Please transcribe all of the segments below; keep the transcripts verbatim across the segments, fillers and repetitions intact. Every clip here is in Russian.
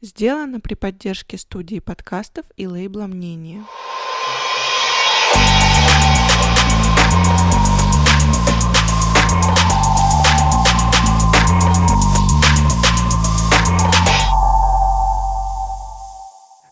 Сделано при поддержке студии подкастов и лейбла «Мнение».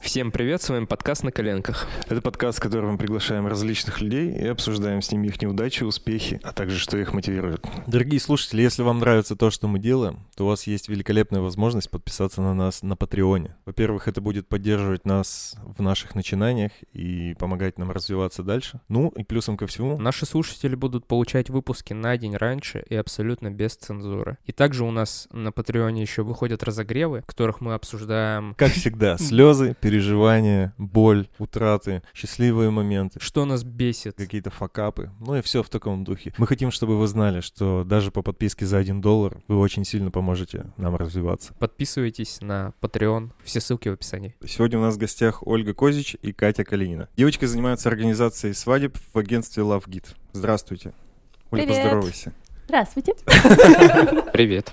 Всем привет, с вами подкаст «На коленках». Это подкаст, в котором мы приглашаем различных людей и обсуждаем с ними их неудачи, успехи, а также что их мотивирует. Дорогие слушатели, если вам нравится то, что мы делаем, то у вас есть великолепная возможность подписаться на нас на Патреоне. Во-первых, это будет поддерживать нас в наших начинаниях и помогать нам развиваться дальше. Ну и плюсом ко всему, наши слушатели будут получать выпуски на день раньше и абсолютно без цензуры. И также у нас на Патреоне еще выходят разогревы, в которых мы обсуждаем... Как всегда, слезы, переживания. Переживания, боль, утраты, счастливые моменты. Что нас бесит? Какие-то факапы. Ну и все в таком духе. Мы хотим, чтобы вы знали, что даже по подписке за один доллар вы очень сильно поможете нам развиваться. Подписывайтесь на Patreon. Все ссылки в описании. Сегодня у нас в гостях Ольга Козич и Катя Калинина. Девочки занимаются организацией свадеб в агентстве Love Git. Здравствуйте. Оля, поздоровайся. Здравствуйте. Привет.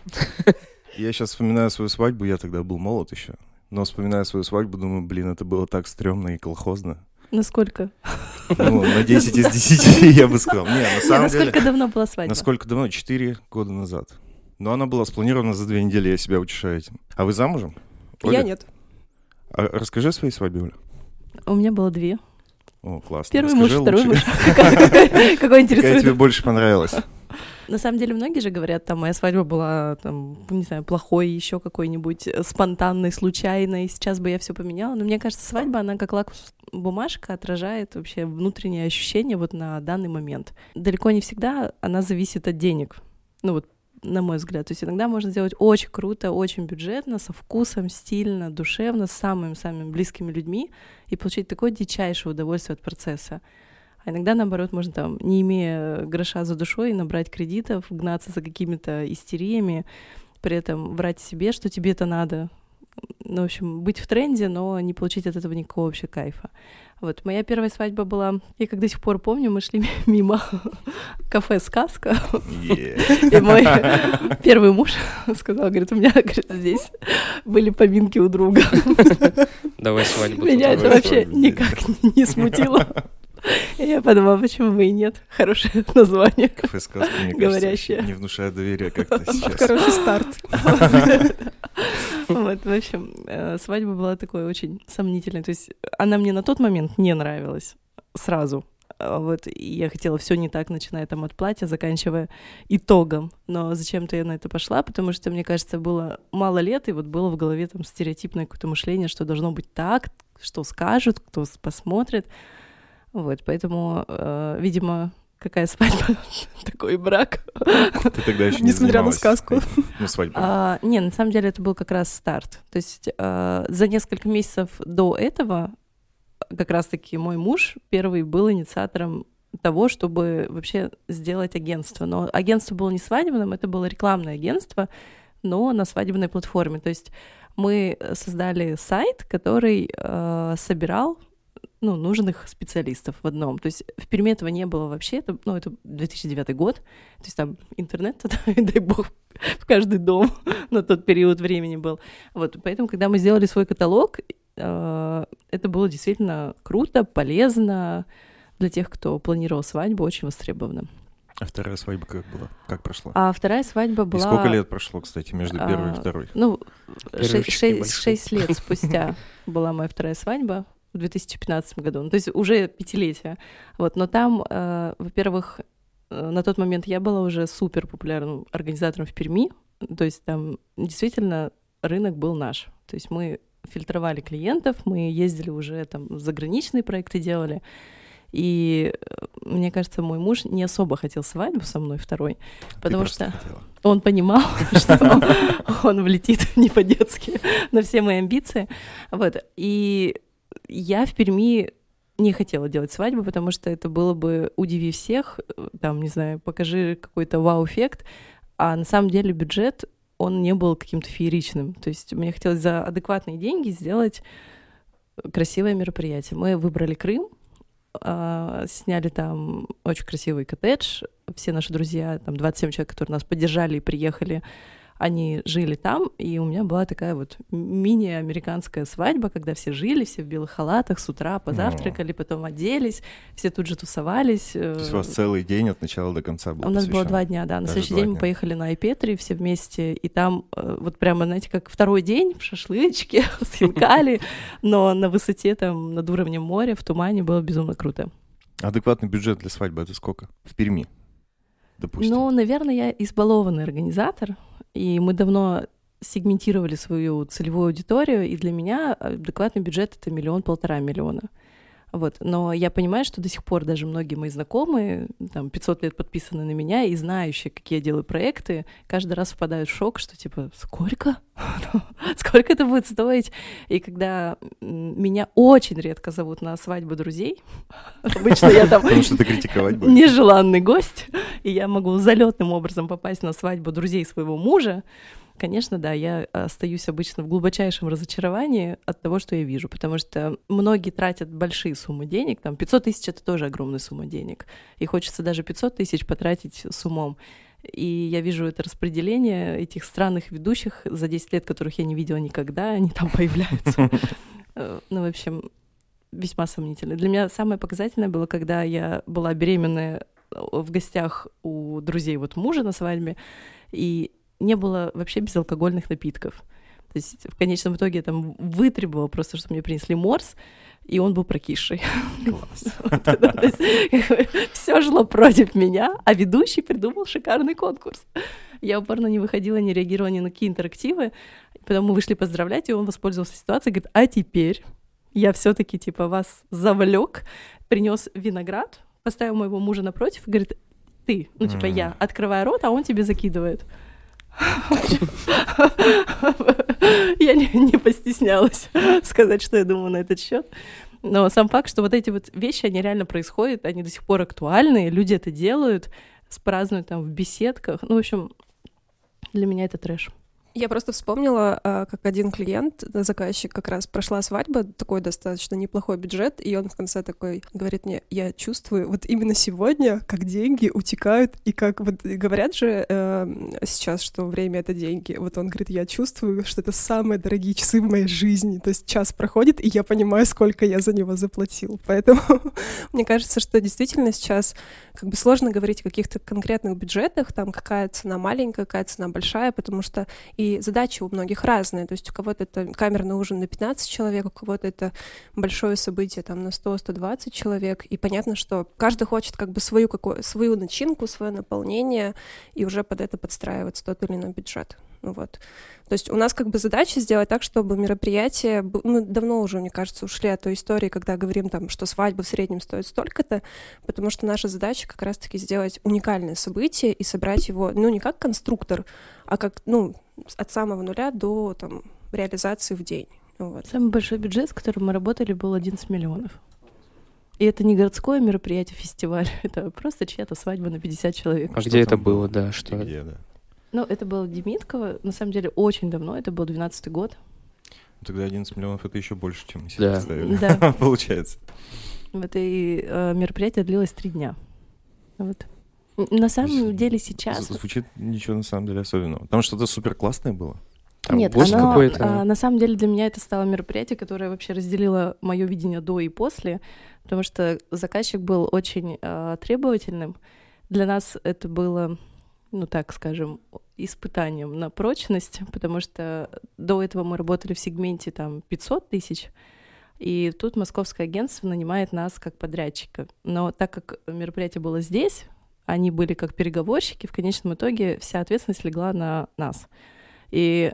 Я сейчас вспоминаю свою свадьбу. Я тогда был молод еще. Но вспоминая свою свадьбу, думаю, блин, это было так стрёмно и колхозно. Насколько? Ну, на десять из десяти я бы сказал. Не, на самом деле... Насколько давно была свадьба? Насколько давно? четыре года назад. Но она была спланирована за две недели, я себя утешаю этим. А вы замужем? Оля? Я нет. А расскажи о своей свадьбе, Оля. У меня было две. О, классно. Первый расскажи муж, второй муж. Какой интересный. Какая тебе больше понравилась? На самом деле, многие же говорят, там, моя свадьба была, там, не знаю, плохой, еще какой-нибудь спонтанной, случайной, сейчас бы я все поменяла, но мне кажется, свадьба, она как лакмусовая бумажка отражает вообще внутренние ощущения вот на данный момент. Далеко не всегда она зависит от денег, ну вот, на мой взгляд, то есть иногда можно сделать очень круто, очень бюджетно, со вкусом, стильно, душевно, с самыми-самыми близкими людьми и получить такое дичайшее удовольствие от процесса. А иногда, наоборот, можно, там, не имея гроша за душой, набрать кредитов, гнаться за какими-то истериями, при этом врать себе, что тебе это надо. Ну, в общем, быть в тренде, но не получить от этого никакого вообще кайфа. Вот, моя первая свадьба была... Я как до сих пор помню, мы шли мимо кафе «Сказка». Yeah. И мой первый муж сказал, говорит, у меня, говорит, здесь были поминки у друга. Давай свадьбу. Меня это вообще никак не смутило. Я подумала, почему бы и нет. Хорошее название. Кафе-сказка, мне кажется, не внушает доверия как-то сейчас. Хороший старт. Вот, в общем, свадьба была такой очень сомнительной. То есть она мне на тот момент не нравилась сразу. Вот, и я хотела все не так, начиная там от платья, заканчивая итогом. Но зачем-то я на это пошла, потому что, мне кажется, было мало лет, и вот было в голове там стереотипное какое-то мышление, что должно быть так, что скажут, кто посмотрит. Вот, поэтому, э, видимо, какая свадьба, такой брак. Ты тогда еще не Несмотря на сказку. На свадьбу. А, не, на самом деле это был как раз старт. То есть э, за несколько месяцев до этого как раз-таки мой муж первый был инициатором того, чтобы вообще сделать агентство. Но агентство было не свадебным, это было рекламное агентство, но на свадебной платформе. То есть мы создали сайт, который э, собирал... ну, нужных специалистов в одном. То есть в Перми этого не было вообще. Это, ну, это две тысячи девятый год. То есть там интернет, тогда, дай бог, в каждый дом на тот период времени был. Вот, поэтому, когда мы сделали свой каталог, э, это было действительно круто, полезно для тех, кто планировал свадьбу, очень востребовано. А вторая свадьба как была? Как прошла? А вторая свадьба была... И сколько лет прошло, кстати, между первой а, и второй? Ну, шесть лет спустя была моя вторая свадьба. В две тысячи пятнадцатом году, ну, то есть уже пятилетие. Вот, но там, э, во-первых, э, на тот момент я была уже супер популярным организатором в Перми, то есть там действительно рынок был наш. То есть мы фильтровали клиентов, мы ездили уже там заграничные проекты делали, и мне кажется, мой муж не особо хотел свадьбу со мной второй, потому что хотела. Он понимал, что он влетит не по-детски на все мои амбиции. Вот, и я в Перми не хотела делать свадьбу, потому что это было бы «удиви всех», там, не знаю, покажи какой-то вау-эффект, а на самом деле бюджет, он не был каким-то фееричным. То есть мне хотелось за адекватные деньги сделать красивое мероприятие. Мы выбрали Крым, сняли там очень красивый коттедж, все наши друзья, там двадцать семь человек, которые нас поддержали и приехали, они жили там, и у меня была такая вот мини-американская свадьба, когда все жили, все в белых халатах, с утра позавтракали, О. потом оделись, все тут же тусовались. То есть у вас целый день от начала до конца был У нас посвящен. Было два дня, да. На Даже следующий день дня. Мы поехали на Айпетри все вместе, и там вот прямо, знаете, как второй день в шашлычке с хинкали, но на высоте там, над уровнем моря, в тумане было безумно круто. Адекватный бюджет для свадьбы — это сколько? В Перми, допустим. Ну, наверное, я избалованный организатор, и мы давно сегментировали свою целевую аудиторию, и для меня адекватный бюджет — это миллион-полтора миллиона. Вот. Но я понимаю, что до сих пор даже многие мои знакомые, там, пятьсот лет подписаны на меня, и знающие, какие я делаю проекты, каждый раз впадают в шок, что типа «Сколько? Сколько это будет стоить?» И когда меня очень редко зовут на свадьбу друзей, обычно я там нежеланный гость, и я могу залетным образом попасть на свадьбу друзей своего мужа, конечно, да, я остаюсь обычно в глубочайшем разочаровании от того, что я вижу, потому что многие тратят большие суммы денег, там пятьсот тысяч — это тоже огромная сумма денег, и хочется даже пятьсот тысяч потратить с умом. И я вижу это распределение этих странных ведущих за десять лет, которых я не видела никогда, они там появляются. Ну, в общем, весьма сомнительно. Для меня самое показательное было, когда я была беременная в гостях у друзей вот мужа на свадьбе, и не было вообще безалкогольных напитков. То есть в конечном итоге я там вытребовала просто, чтобы мне принесли морс, и он был прокисший. Все жило против меня, а ведущий придумал шикарный конкурс. Я упорно не выходила, не реагировала ни на какие интерактивы. Потом мы вышли поздравлять, и он воспользовался ситуацией, говорит: а теперь я все-таки типа вас завлек, принес виноград, поставил моего мужа напротив и говорит: ты, ну типа я, открывай рот, а он тебе закидывает. Я не, не постеснялась сказать, что я думаю на этот счет. Но сам факт, что вот эти вот вещи, они реально происходят, они до сих пор актуальны, люди это делают, празднуют там в беседках. Ну, в общем, для меня это трэш. Я просто вспомнила, как один клиент, заказчик, как раз прошла свадьба, такой достаточно неплохой бюджет, и он в конце такой говорит мне: я чувствую вот именно сегодня, как деньги утекают, и как вот говорят же э, сейчас, что время — это деньги. Вот он говорит: я чувствую, что это самые дорогие часы в моей жизни, то есть час проходит, и я понимаю, сколько я за него заплатил. Поэтому мне кажется, что действительно сейчас как бы сложно говорить о каких-то конкретных бюджетах, там какая цена маленькая, какая цена большая, потому что и задачи у многих разные, то есть у кого-то это камерный ужин на пятнадцать человек, у кого-то это большое событие там на сто-сто двадцать человек, и понятно, что каждый хочет как бы свою, какую, свою начинку, свое наполнение, и уже под это подстраивается тот или иной бюджет. Вот. То есть у нас как бы задача сделать так, чтобы мероприятие... Мы давно уже, мне кажется, ушли от той истории, когда говорим, там, что свадьба в среднем стоит столько-то, потому что наша задача как раз-таки сделать уникальное событие и собрать его, ну, не как конструктор, а как, ну, от самого нуля до, там, реализации в день. Вот. Самый большой бюджет, с которым мы работали, был одиннадцать миллионов. И это не городское мероприятие, фестиваль, это просто чья-то свадьба на пятьдесят человек. А что где там это было, да? Что... Где, да. Ну, это было Демидково, на самом деле, очень давно, это был двенадцатый год. Тогда одиннадцать миллионов — это еще больше, чем мы себе да. представили, да. получается. Вот, и э, мероприятие длилось три дня. Вот. На самом З- деле сейчас... Звучит ничего на самом деле особенного. Там что-то суперклассное было? Там Нет, оно, а, на самом деле для меня это стало мероприятие, которое вообще разделило мое видение до и после, потому что заказчик был очень э, требовательным. Для нас это было... ну так скажем, испытанием на прочность, потому что до этого мы работали в сегменте там пятьсот тысяч, и тут московское агентство нанимает нас как подрядчика. Но так как мероприятие было здесь, они были как переговорщики, в конечном итоге вся ответственность легла на нас. И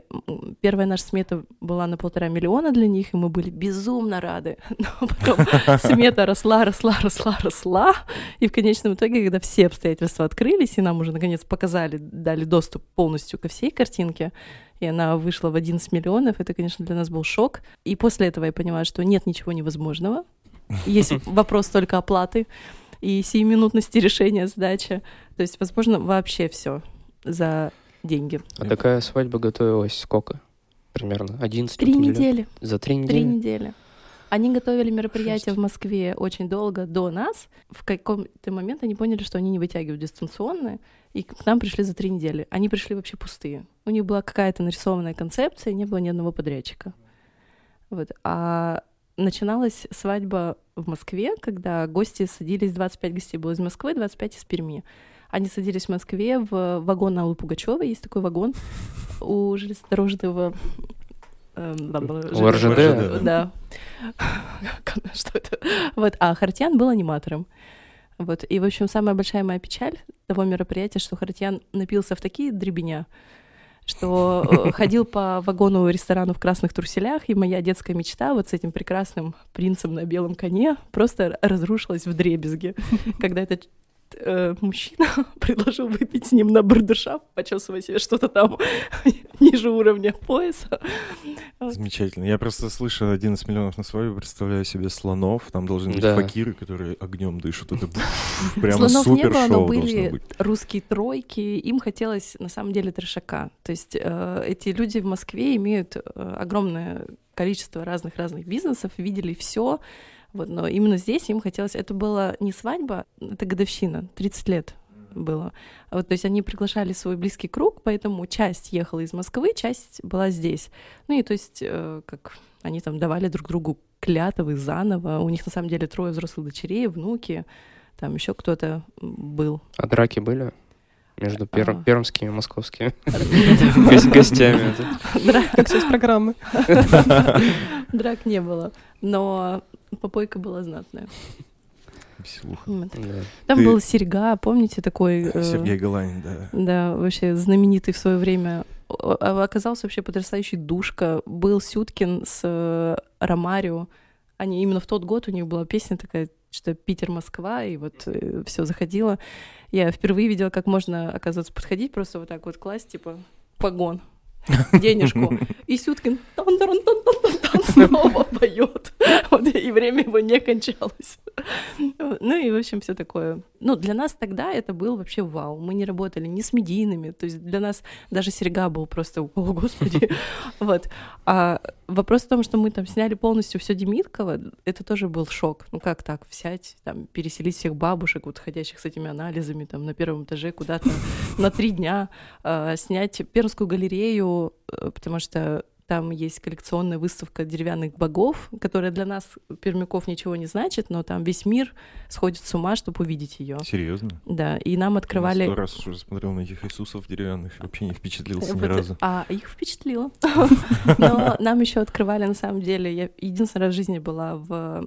первая наша смета была на полтора миллиона для них, и мы были безумно рады. Но потом смета росла, росла, росла, росла. И в конечном итоге, когда все обстоятельства открылись, и нам уже наконец показали, дали доступ полностью ко всей картинке, и она вышла в одиннадцать миллионов, это, конечно, для нас был шок. И после этого я понимаю, что нет ничего невозможного. Есть вопрос только оплаты и сиюминутности решения задачи. То есть, возможно, вообще все за... деньги. А Нет. такая свадьба готовилась сколько? Примерно одиннадцать? Три недели. За три недели? Три недели. Они готовили мероприятие в Москве очень долго до нас. В какой-то момент они поняли, что они не вытягивают дистанционные, и к нам пришли за три недели. Они пришли вообще пустые. У них была какая-то нарисованная концепция, не было ни одного подрядчика. Вот. А начиналась свадьба в Москве, когда гости садились, двадцать пять гостей было из Москвы, двадцать пять из Перми. Они садились в Москве в вагон на Аллы Пугачёвой, есть такой вагон у железнодорожного... Э, у РЖД? Да. Что это? Вот. А Хартьян был аниматором. Вот. И, в общем, самая большая моя печаль того мероприятия, что Хартьян напился в такие дребеня, что ходил по вагону ресторану в красных труселях, и моя детская мечта вот с этим прекрасным принцем на белом коне просто разрушилась вдребезги, когда этот э, мужчина предложил выпить с ним на бурдершафт, почесывая себе что-то там ниже уровня пояса. Замечательно. Я просто слышу одиннадцать миллионов на свадьбу, представляю себе слонов, там должны быть да. факиры, которые огнем дышат. Это прямо слонов супер не было, шоу но были русские тройки, им хотелось на самом деле трешака. То есть э, эти люди в Москве имеют э, огромное количество разных-разных бизнесов, видели все. Вот, но именно здесь им хотелось... Это была не свадьба, это годовщина, тридцать лет было. Вот, то есть они приглашали свой близкий круг, поэтому часть ехала из Москвы, часть была здесь. Ну и то есть э, как они там давали друг другу клятвы заново. У них на самом деле трое взрослых дочерей, внуки, там еще кто-то был. А драки были? Между пер... а. пермскими и московскими гостями. Как сейчас программы. Драк не было, но попойка была знатная. Там был Серьга, помните, такой... Сергей Галанин, да. Да, вообще знаменитый в свое время. Оказался вообще потрясающий Душка. Был Сюткин с Ромарио. Они именно в тот год, у них была песня такая, что Питер-Москва, и вот э, все заходило. Я впервые видела, как можно, оказывается, подходить, просто вот так вот класть, типа, погон, денежку. И Сюткин тан-тан-тан-тан-тан снова поет. Вот, и время его не кончалось. Ну и, в общем, все такое. Ну, для нас тогда это был вообще вау. Мы не работали ни с медийными. То есть для нас даже Серьга был просто, о, господи. Вот. А вопрос в том, что мы там сняли полностью все Демидкова, это тоже был шок. Ну как так взять, там, переселить всех бабушек, вот ходящих с этими анализами, там, на первом этаже куда-то на три дня, э, снять Пермскую галерею, э, потому что там есть коллекционная выставка деревянных богов, которая для нас, пермяков, ничего не значит, но там весь мир сходит с ума, чтобы увидеть ее. Серьезно? Да, и нам открывали... Я сто раз уже смотрел на этих Иисусов деревянных, вообще не впечатлился вот, ни разу. А их впечатлило. Но нам еще открывали, на самом деле, я единственный раз в жизни была в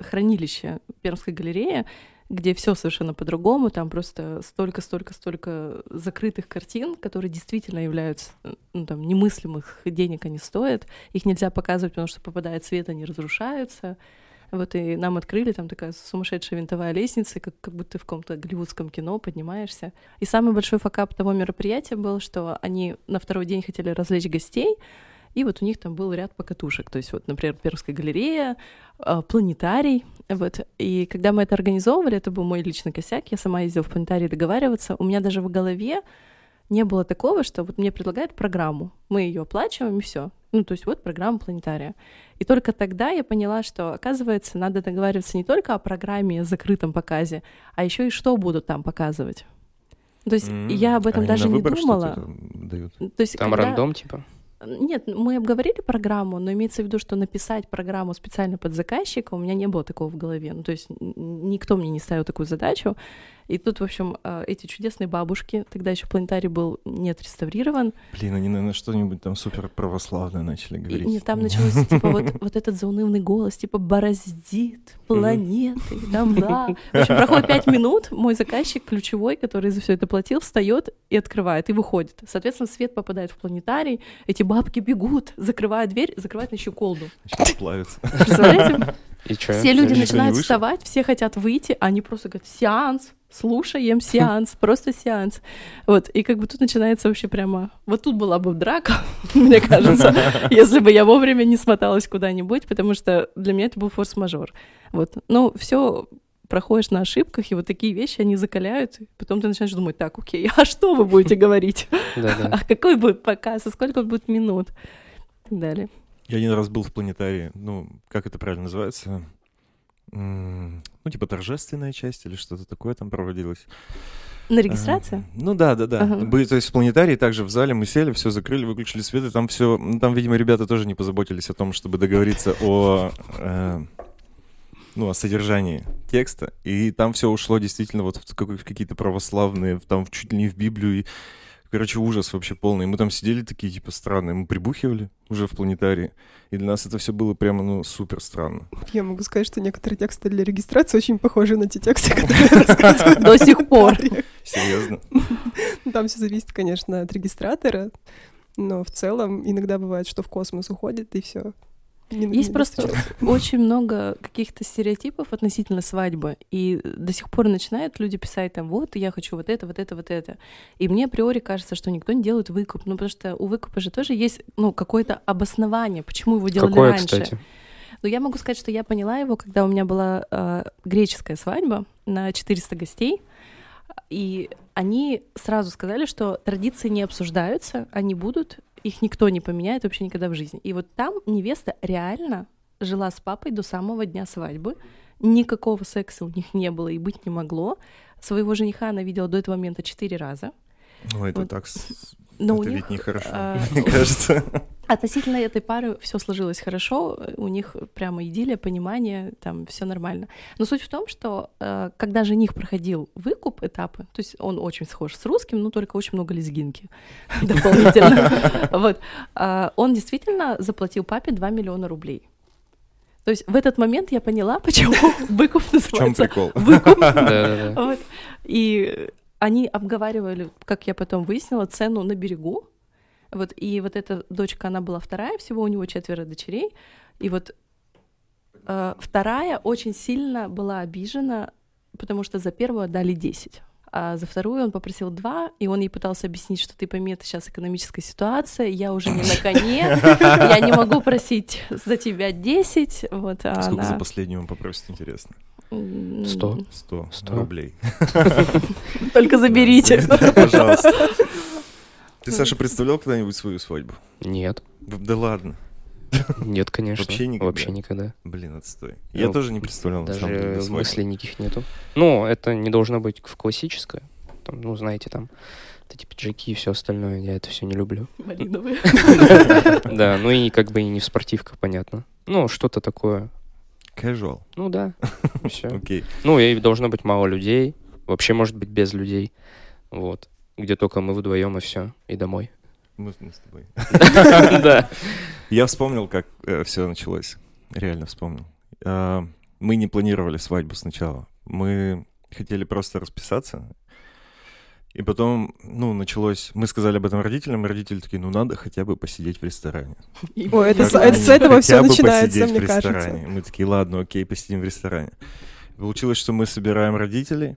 хранилище Пермской галереи, где все совершенно по-другому, там просто столько-столько-столько закрытых картин, которые действительно являются, ну, там, немыслимых, денег они стоят, их нельзя показывать, потому что попадает свет, они разрушаются. Вот и нам открыли там такая сумасшедшая винтовая лестница, как, как будто ты в каком-то голливудском кино поднимаешься. И самый большой факап того мероприятия был, что они на второй день хотели развлечь гостей, и вот у них там был ряд покатушек. То есть вот, например, Пермская галерея, планетарий. Вот. И когда мы это организовывали, это был мой личный косяк, я сама ездила в планетарий договариваться, у меня даже в голове не было такого, что вот мне предлагают программу, мы ее оплачиваем, и все. Ну, то есть вот программа планетария. И только тогда я поняла, что, оказывается, надо договариваться не только о программе, о закрытом показе, а еще и что будут там показывать. То есть mm-hmm. я об этом Они даже на выбор не думала. Что-то дают? То есть, там когда... рандом типа? Нет, мы обговорили программу, но имеется в виду, что написать программу специально под заказчика у меня не было такого в голове. Ну, то есть никто мне не ставил такую задачу. И тут, в общем, эти чудесные бабушки, тогда еще планетарий был не отреставрирован. Блин, они, наверное, что-нибудь там супер православное начали говорить. И, нет, там началось, типа, вот, вот этот заунывный голос, типа, бороздит планеты, там, да. В общем, проходит пять минут, мой заказчик ключевой, который за все это платил, встает и открывает, и выходит. Соответственно, свет попадает в планетарий, эти бабки бегут, закрывают дверь, закрывают на щеколду. Сейчас плавится. Представляете? И чё? Все люди начинают вставать, все хотят выйти, а они просто говорят, сеанс, слушаем сеанс, просто сеанс. Вот, и как бы тут начинается вообще прямо... Вот тут была бы драка, мне кажется, если бы я вовремя не смоталась куда-нибудь, потому что для меня это был форс-мажор. Вот, ну, все проходишь на ошибках, и вот такие вещи, они закаляют, и потом ты начинаешь думать, так, окей, а что вы будете говорить? А какой будет показ, а сколько будет минут? И так далее. Я один раз был в планетарии, ну, как это правильно называется? М, Ну, типа торжественная часть или что-то такое там проводилось. На регистрацию? Ага. Ну да, да, да. Ага. Были, то есть в планетарии также в зале мы сели, все закрыли, выключили свет, и там все. Ну, там, видимо, ребята тоже не позаботились о том, чтобы договориться о, э, ну, о содержании текста. И там все ушло действительно вот в какие-то православные, там чуть ли не в Библию. И, короче, ужас вообще полный. И мы там сидели такие, типа, странные. Мы прибухивали уже в планетарии. И для нас это все было прямо, ну, супер странно. Я могу сказать, что некоторые тексты для регистрации очень похожи на те тексты, которые я рассказывала до сих пор. Серьезно? Там все зависит, конечно, от регистратора, но в целом иногда бывает, что в космос уходит, и все. Есть просто очень много каких-то стереотипов относительно свадьбы, и до сих пор начинают люди писать там, вот, я хочу вот это, вот это, вот это. И мне априори кажется, что никто не делает выкуп, ну, потому что у выкупа же тоже есть, ну, какое-то обоснование, почему его делали какое, раньше. Кстати? Но я могу сказать, что я поняла его, когда у меня была э, греческая свадьба на четыреста гостей, и они сразу сказали, что традиции не обсуждаются, они будут, их никто не поменяет вообще никогда в жизни. И вот там невеста реально жила с папой до самого дня свадьбы. Никакого секса у них не было и быть не могло. Своего жениха она видела до этого момента четыре раза. Ну, это вот. Так... Но это у ведь них, нехорошо, а, мне кажется. Относительно этой пары все сложилось хорошо, у них прямо идиллия, понимание, там все нормально. Но суть в том, что когда жених проходил выкуп этапы, то есть он очень схож с русским, но только очень много лезгинки дополнительно. Он действительно заплатил папе два миллиона рублей. То есть в этот момент я поняла, почему выкуп называется. В чем прикол? Выкуп. И... Они обговаривали, как я потом выяснила, цену на берегу. Вот, и вот эта дочка, она была вторая, всего у него четверо дочерей. И вот э, вторая очень сильно была обижена, потому что за первую отдали десять, а за вторую он попросил два, и он ей пытался объяснить, что ты пойми, это сейчас экономическая ситуация, я уже не на коне, я не могу просить за тебя десять. Сколько за последнюю он попросит, интересно? Сто. Сто. Сто рублей. Только заберите. Пожалуйста. Ты, Саша, представлял когда-нибудь свою свадьбу? Нет. Да ладно. Нет, конечно. Вообще никогда? Вообще никогда. Блин, отстой. Я ну, тоже не представлял. Даже мыслей никаких нету. Ну, это не должно быть в классическое. Там, ну, знаете, там, вот эти пиджаки и все остальное. Я это все не люблю. Малиновые. Да, ну и как бы и не в спортивках, понятно. Ну, что-то такое... Casual. Ну да, все. Okay. Ну и должно быть мало людей, вообще может быть без людей, вот, где только мы вдвоем и все, и домой. Мы с тобой. Да. Я вспомнил, как все началось, реально вспомнил. Мы не планировали свадьбу сначала, мы хотели просто расписаться, и потом, ну, началось... Мы сказали об этом родителям, и родители такие, ну, надо хотя бы посидеть в ресторане. Ой, это с этого все начинается, мне кажется. Мы такие, ладно, окей, посидим в ресторане. Получилось, что мы собираем родителей,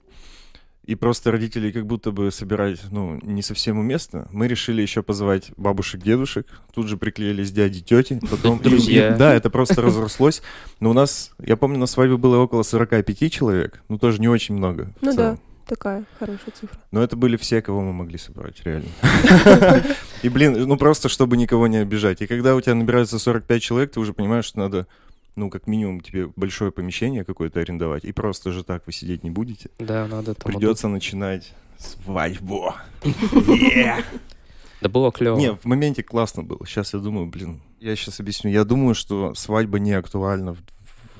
и просто родителей как будто бы собирать, ну, не совсем уместно. Мы решили еще позвать бабушек, дедушек, тут же приклеились дяди, тети. Потом... Друзья. Да, это просто разрослось. Но у нас, я помню, на свадьбе было около сорок пять человек, ну, тоже не очень много. Ну да. Такая хорошая цифра. Но это были все, кого мы могли собрать, реально. И, блин, ну просто, чтобы никого не обижать. И когда у тебя набирается сорок пять человек, ты уже понимаешь, что надо, ну, как минимум, тебе большое помещение какое-то арендовать. И просто же так вы сидеть не будете. Да, надо там... Придется начинать свадьбу. Да было клево. Не, в моменте классно было. Сейчас я думаю, блин, я сейчас объясню. Я думаю, что свадьба не актуальна в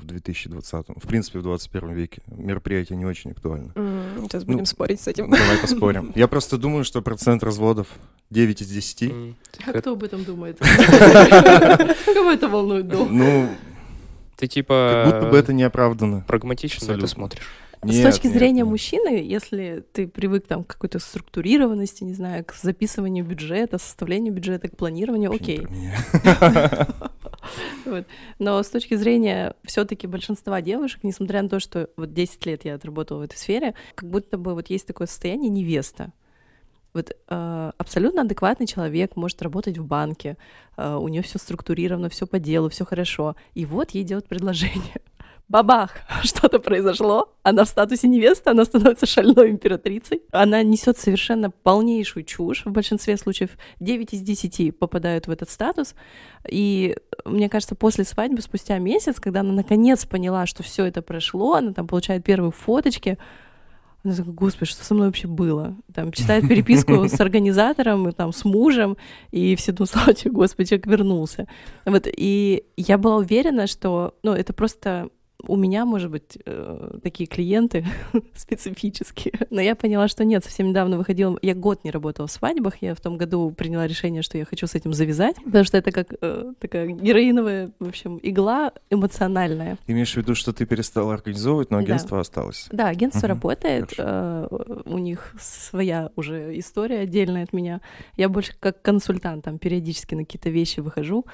в две тысячи двадцатом. В принципе, в двадцать первом веке мероприятие не очень актуально. Mm, сейчас будем ну, спорить с этим. Давай поспорим. Я просто думаю, что процент разводов девять из десяти. Mm. А кто об этом думает? Кого это волнует долго? Ну, ты типа... Как будто бы это неоправданно. Прагматично это смотришь. С точки зрения мужчины, если ты привык там, к какой-то структурированности, не знаю, к записыванию бюджета, составлению бюджета, к планированию, окей. Вот. Но с точки зрения все-таки большинства девушек, несмотря на то, что вот десять лет я отработала в этой сфере, как будто бы вот есть такое состояние невеста. Вот э, абсолютно адекватный человек может работать в банке, э, у нее все структурировано, все по делу, все хорошо. И вот ей делают предложение. бабах, что-то произошло, она в статусе невесты, она становится шальной императрицей, она несет совершенно полнейшую чушь, в большинстве случаев девять из десяти попадают в этот статус, и мне кажется, после свадьбы, спустя месяц, когда она наконец поняла, что все это прошло, она там получает первые фоточки, она такая: господи, что со мной вообще было? Там читает переписку с организатором, и там с мужем, и все думают: слава тебе, господи, человек вернулся. Вот, и я была уверена, что, ну, это просто у меня, может быть, э, такие клиенты специфические. Но я поняла, что нет, совсем недавно выходила... Я год не работала в свадьбах, я в том году приняла решение, что я хочу с этим завязать, потому что это как э, такая героиновая, в общем, игла эмоциональная. Ты имеешь в виду, что ты перестала организовывать, но агентство да. осталось? Да, агентство угу. работает, э, у них своя уже история отдельная от меня. Я больше как консультант, там периодически на какие-то вещи выхожу,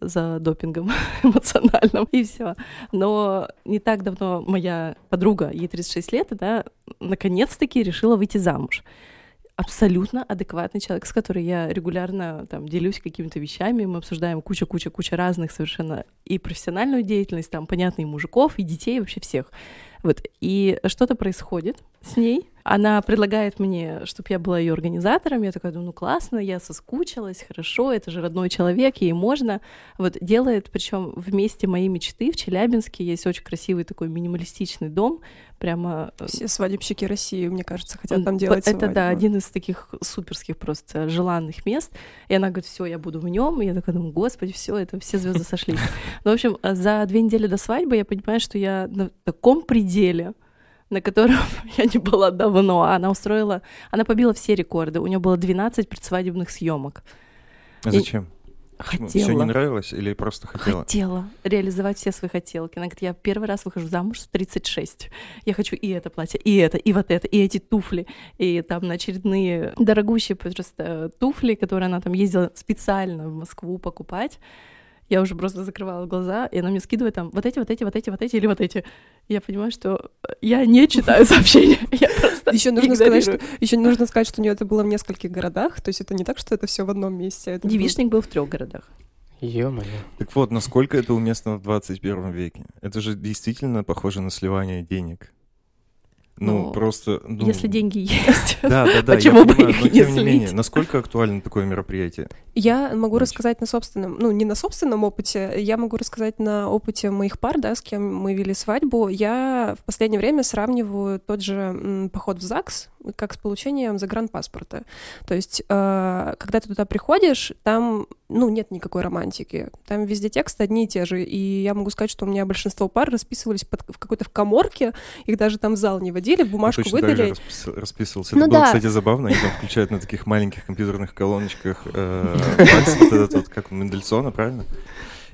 за допингом эмоциональным, и все. Но не так давно моя подруга, ей тридцать шесть лет, она наконец-таки решила выйти замуж. Абсолютно адекватный человек, с которым я регулярно там делюсь какими-то вещами, мы обсуждаем кучу-кучу-кучу разных совершенно и профессиональную деятельность, там, понятно, и мужиков, и детей, вообще всех. Вот. И что-то происходит с ней. Она предлагает мне, чтобы я была ее организатором. Я такая думаю: ну классно, я соскучилась, хорошо, это же родной человек, ей можно. Вот делает, причем вместе моей мечты в Челябинске есть очень красивый такой минималистичный дом. Прямо... Все свадебщики России, мне кажется, хотят там делать свадьбу. Это да, один из таких суперских просто желанных мест. И она говорит: все, я буду в нем. И я такая думаю: господи, все, это все звезды сошлись. Ну, в общем, за две недели до свадьбы я понимаю, что я на таком пределе, на котором я не была давно. Она устроила... Она побила все рекорды. У нее было двенадцать предсвадебных съемок. А зачем? И... Хотела. Все не нравилось или просто хотела? Хотела реализовать все свои хотелки. Она говорит: я первый раз выхожу замуж в тридцать шесть. Я хочу и это платье, и это, и вот это, и эти туфли, и там на очередные дорогущие просто туфли, которые она там ездила специально в Москву покупать. Я уже просто закрывала глаза, и она мне скидывает там вот эти, вот эти, вот эти, вот эти или вот эти. Я понимаю, что я не читаю сообщения, я просто еще нужно сказать, что еще нужно сказать, что у нее это было в нескольких городах, то есть это не так, что это все в одном месте. Девичник был в трех городах. Ё-моё. Так вот, насколько это уместно в двадцать первом веке? Это же действительно похоже на сливание денег. Ну, ну, просто... Ну, если деньги есть, да, да, да, почему бы их не слить? Тем не менее, насколько актуально такое мероприятие? Я могу Значит. рассказать на собственном... Ну, не на собственном опыте, я могу рассказать на опыте моих пар, да, с кем мы вели свадьбу. Я в последнее время сравниваю тот же м, поход в ЗАГС как с получением загранпаспорта. То есть, э, когда ты туда приходишь, там, ну, нет никакой романтики. Там везде тексты одни и те же. И я могу сказать, что у меня большинство пар расписывались под, в какой-то в каморке, их даже там в зал не водили, бумажку я выдали. Я распис... расписывался. Ну, это да. было, кстати, забавно. Они там включают на таких маленьких компьютерных колоночках пальцы, вот этот вот, как у Мендельсона, правильно?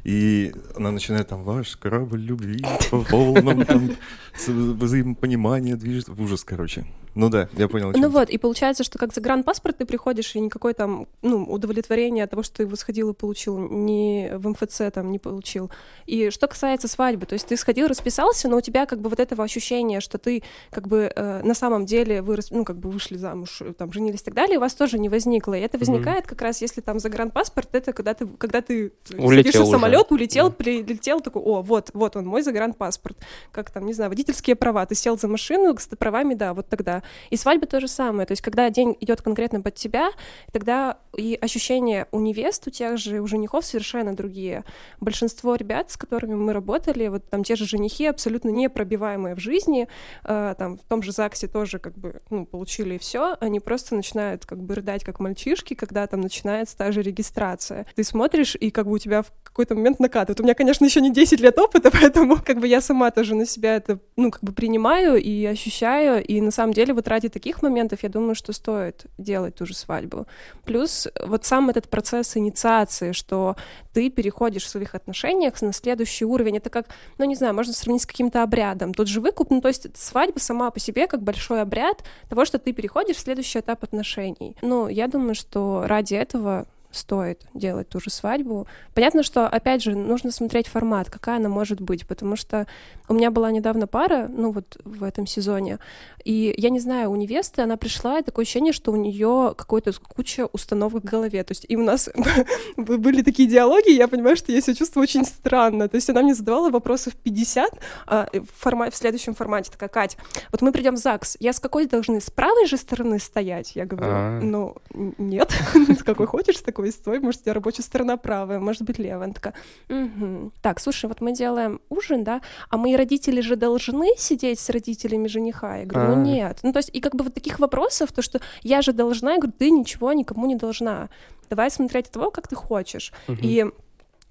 И она начинает там: ваш корабль любви по волнам, там, взаимопонимание движет. В ужас, короче. Ну да, я понял. Ну вот, и получается, что как загранпаспорт ты приходишь, и никакое там, ну, удовлетворение от того, что ты его сходил и получил, ни в МФЦ там не получил. И что касается свадьбы, то есть ты сходил, расписался, но у тебя как бы вот этого ощущения, что ты как бы э, на самом деле вы, ну, как бы вышли замуж, там, женились и так далее, у вас тоже не возникло. И это возникает mm-hmm. как раз, если там загранпаспорт, это когда ты, когда ты садишься в уже. самолет, улетел, yeah. прилетел, такой: о, вот, вот он, мой загранпаспорт. Как там, не знаю, водительские права, ты сел за машину с правами, да, вот тогда. И свадьба то же самое, то есть когда день идет конкретно под тебя, тогда и ощущения у невест, у тех же, у женихов совершенно другие. Большинство ребят, с которыми мы работали, вот там те же женихи, абсолютно непробиваемые в жизни, э, там в том же ЗАГСе тоже как бы, ну, получили и все, они просто начинают как бы рыдать как мальчишки, когда там начинается та же регистрация. Ты смотришь, и как бы у тебя в какой-то момент накатывает. У меня, конечно, еще не десять лет опыта, поэтому как бы я сама тоже на себя это, ну, как бы принимаю и ощущаю, и на самом деле вот ради таких моментов, я думаю, что стоит делать ту же свадьбу. Плюс вот сам этот процесс инициации, что ты переходишь в своих отношениях на следующий уровень. Это как, ну, не знаю, можно сравнить с каким-то обрядом. Тот же выкуп, ну, то есть свадьба сама по себе как большой обряд того, что ты переходишь в следующий этап отношений. Ну, я думаю, что ради этого стоит делать ту же свадьбу. Понятно, что, опять же, нужно смотреть формат, какая она может быть, потому что у меня была недавно пара, ну вот в этом сезоне, и я не знаю, у невесты она пришла, и такое ощущение, что у нее какая-то куча установок в голове, то есть и у нас были такие диалоги, я понимаю, что я себя чувствую очень странно, то есть она мне задавала вопросов пятьдесят а, в, формат, в следующем формате, такая: Кать, вот мы придем в ЗАГС, я с какой должны, с правой же стороны стоять? Я говорю, А-а-а. ну нет, с какой хочешь, с такой стой, может, у тебя рабочая сторона правая, может быть, левая. Она такая, угу. Так, слушай, вот мы делаем ужин, да, а мои родители же должны сидеть с родителями жениха? Я говорю, ну нет. Ну, то есть, и как бы вот таких вопросов, то, что я же должна, я говорю, ты ничего никому не должна. Давай смотреть от того, как ты хочешь. Угу. И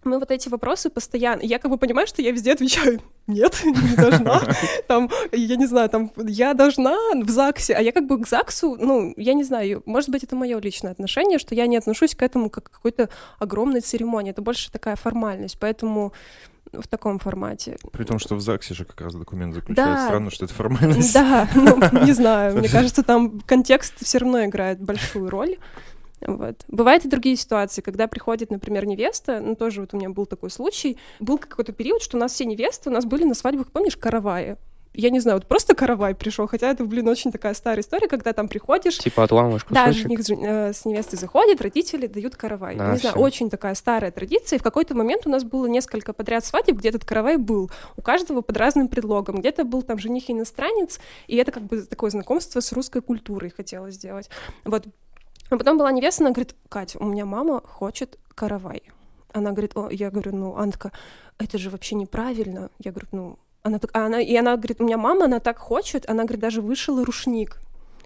мы вот эти вопросы постоянно... Я как бы понимаю, что я везде отвечаю, нет, не должна. Там, я не знаю, там, я должна в ЗАГСе. А я как бы к ЗАГСу, ну, я не знаю, может быть, это мое личное отношение, что я не отношусь к этому как к какой-то огромной церемонии. Это больше такая формальность, поэтому... в таком формате. При том, что в ЗАГСе же как раз документ заключается. Да. Странно, что это формальность. Да, ну, не знаю. Мне кажется, там контекст все равно играет большую роль. Вот. Бывают и другие ситуации, когда приходит, например, невеста, ну, тоже вот у меня был такой случай, был какой-то период, что у нас все невесты, у нас были на свадьбах, помнишь, караваи? Я не знаю, вот просто каравай пришел, хотя это, блин, очень такая старая история, когда там приходишь... Типа отламываешь кусочек. Да, с, э, с невестой заходят, родители дают каравай. Да, не все. Знаю, очень такая старая традиция, и в какой-то момент у нас было несколько подряд свадеб, где этот каравай был, у каждого под разным предлогом. Где-то был там жених-иностранец, и это как бы такое знакомство с русской культурой хотелось сделать. Вот. А потом была невеста, она говорит: Катя, у меня мама хочет каравай. Она говорит, о, я говорю, ну, Анка, это же вообще неправильно. Я говорю, ну... Она, она, и она говорит, у меня мама, она так хочет, она, говорит, даже вышила рушник.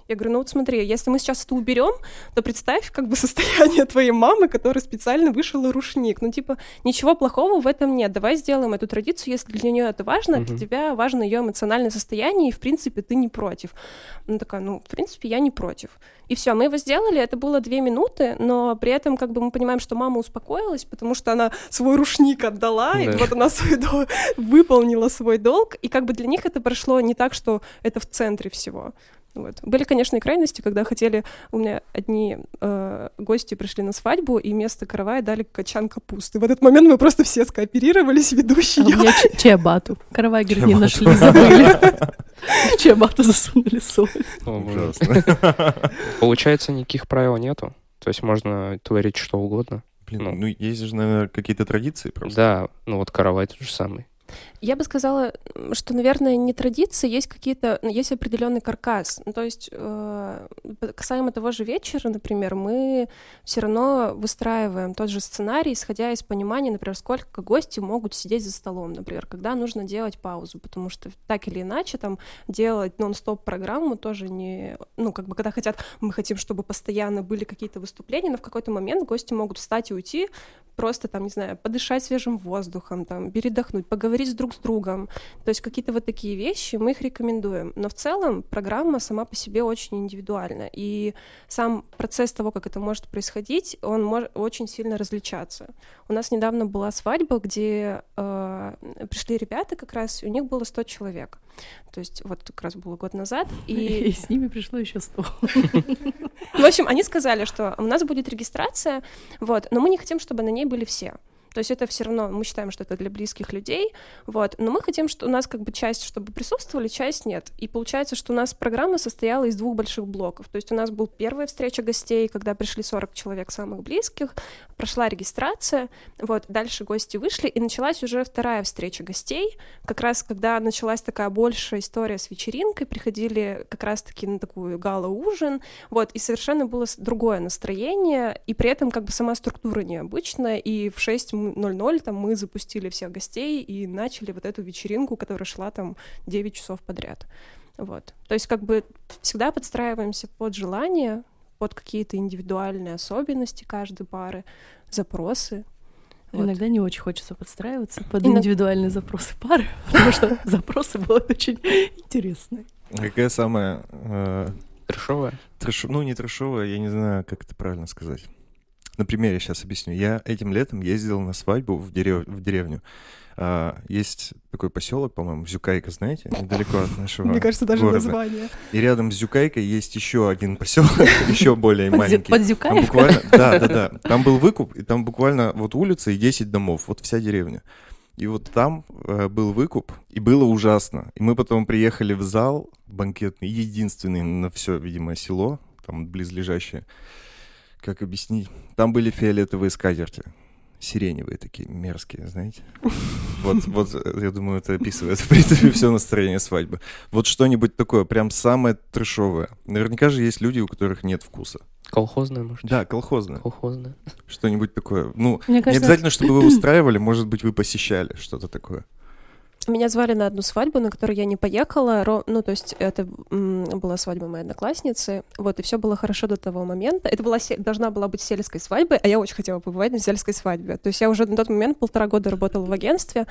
Я говорю, ну вот смотри, если мы сейчас это уберем, то представь как бы состояние твоей мамы, которая специально вышила рушник. Ну типа ничего плохого в этом нет, давай сделаем эту традицию, если для нее это важно, угу. Для тебя важно ее эмоциональное состояние, и в принципе ты не против. Она такая, ну в принципе я не против. И все, мы его сделали, это было две минуты, но при этом как бы мы понимаем, что мама успокоилась, потому что она свой рушник отдала, да. И вот она свой дол- выполнила свой долг, и как бы для них это прошло не так, что это в центре всего. Вот. Были, конечно, и крайности, когда хотели... У меня одни э, гости пришли на свадьбу, и вместо каравая дали качан капусты. В этот момент мы просто все скооперировались, ведущие. А у меня ч- чиабату. Каравай, говорит, не нашли, забыли. В чиабату засунули соль. Ужасно. Получается, никаких правил нету? То есть можно творить что угодно? Блин, ну есть же, наверное, какие-то традиции просто. Да, ну вот каравай тот же самый. Я бы сказала, что, наверное, не традиции, есть какие-то, есть определенный каркас. То есть э, касаемо того же вечера, например, мы все равно выстраиваем тот же сценарий, исходя из понимания, например, сколько гостей могут сидеть за столом, например, когда нужно делать паузу, потому что так или иначе там делать нон-стоп программу тоже не, ну как бы когда хотят, мы хотим, чтобы постоянно были какие-то выступления, но в какой-то момент гости могут встать и уйти, просто там, не знаю, подышать свежим воздухом, там передохнуть, поговорить друг с другом. То есть какие-то вот такие вещи, мы их рекомендуем. Но в целом программа сама по себе очень индивидуальна. И сам процесс того, как это может происходить, он может очень сильно различаться. У нас недавно была свадьба, где э, пришли ребята как раз, и у них было сто человек. То есть вот как раз было год назад. И, и с ними пришло еще сто. В общем, они сказали, что у нас будет регистрация, вот, но мы не хотим, чтобы на ней были все. То есть это все равно, мы считаем, что это для близких людей, вот, но мы хотим, что у нас как бы часть, чтобы присутствовали, часть нет. И получается, что у нас программа состояла из двух больших блоков. То есть у нас была первая встреча гостей, когда пришли сорок человек самых близких, прошла регистрация, вот, дальше гости вышли, и началась уже вторая встреча гостей, как раз когда началась такая большая история с вечеринкой, приходили как раз-таки на такую гала-ужин, вот, и совершенно было другое настроение, и при этом как бы сама структура необычная, и в шесть ноль ноль там мы запустили всех гостей и начали вот эту вечеринку, которая шла там девять часов подряд. Вот. То есть как бы всегда подстраиваемся под желания, под какие-то индивидуальные особенности каждой пары, запросы. Вот. Иногда не очень хочется подстраиваться под Иногда... индивидуальные запросы пары, потому что запросы бывают очень интересные. Какая самая... Трэшовая? Ну, не трэшовая, я не знаю, как это правильно сказать. На примере сейчас объясню. Я этим летом ездил на свадьбу в, дерев... в деревню. А, есть такой поселок, по-моему, Зюкайка, знаете, недалеко от нашего города. Мне кажется, даже название. И рядом с Зюкайкой есть еще один поселок, еще более маленький. Под Зюкаевка? Да, да, да. Там был выкуп, и там буквально вот улица и десять домов, вот вся деревня. И вот там э, был выкуп, и было ужасно. И мы потом приехали в зал банкетный, единственный на все, видимо, село, там близлежащее. Как объяснить? Там были фиолетовые скатерти. Сиреневые такие, мерзкие, знаете? Вот, вот, я думаю, это описывает, в принципе, все настроение свадьбы. Вот что-нибудь такое, прям самое трешовое. Наверняка же есть люди, у которых нет вкуса. Колхозное, может? Да, колхозное. Колхозное. Что-нибудь такое. Ну, мне кажется, не обязательно, чтобы вы устраивали, может быть, вы посещали что-то такое. Меня звали на одну свадьбу, на которую я не поехала. Ну, то есть это была свадьба моей одноклассницы. Вот, и все было хорошо до того момента. Это была, должна была быть сельской свадьбой, а я очень хотела побывать на сельской свадьбе. То есть я уже на тот момент полтора года работала в агентстве.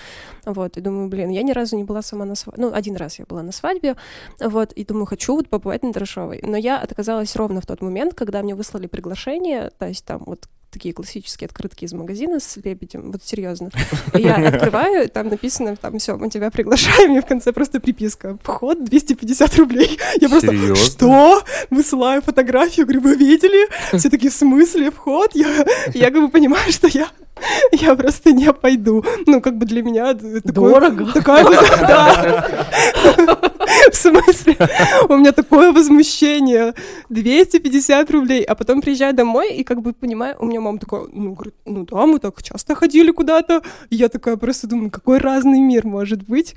Вот, и думаю, блин, я ни разу не была сама на свадьбе. Ну, один раз я была на свадьбе. Вот, и думаю, хочу вот побывать на трешовой. Но я отказалась ровно в тот момент, когда мне выслали приглашение. То есть там вот такие классические открытки из магазина с лебедем, вот серьезно. Я открываю, там написано, там все, мы тебя приглашаем, и в конце просто приписка. Вход двести пятьдесят рублей. Я просто, серьезно? Что? Высылаю фотографию, говорю, вы видели? Все такие, в смысле вход? Я, я как бы понимаю, что я, я просто не пойду. Ну, как бы для меня... Дорого? Такая... В смысле? У меня такое возмущение. двести пятьдесят рублей. А потом приезжаю домой и как бы понимаю, у меня мама такая, ну, говорит, ну да, мы так часто ходили куда-то. И я такая просто думаю, какой разный мир может быть.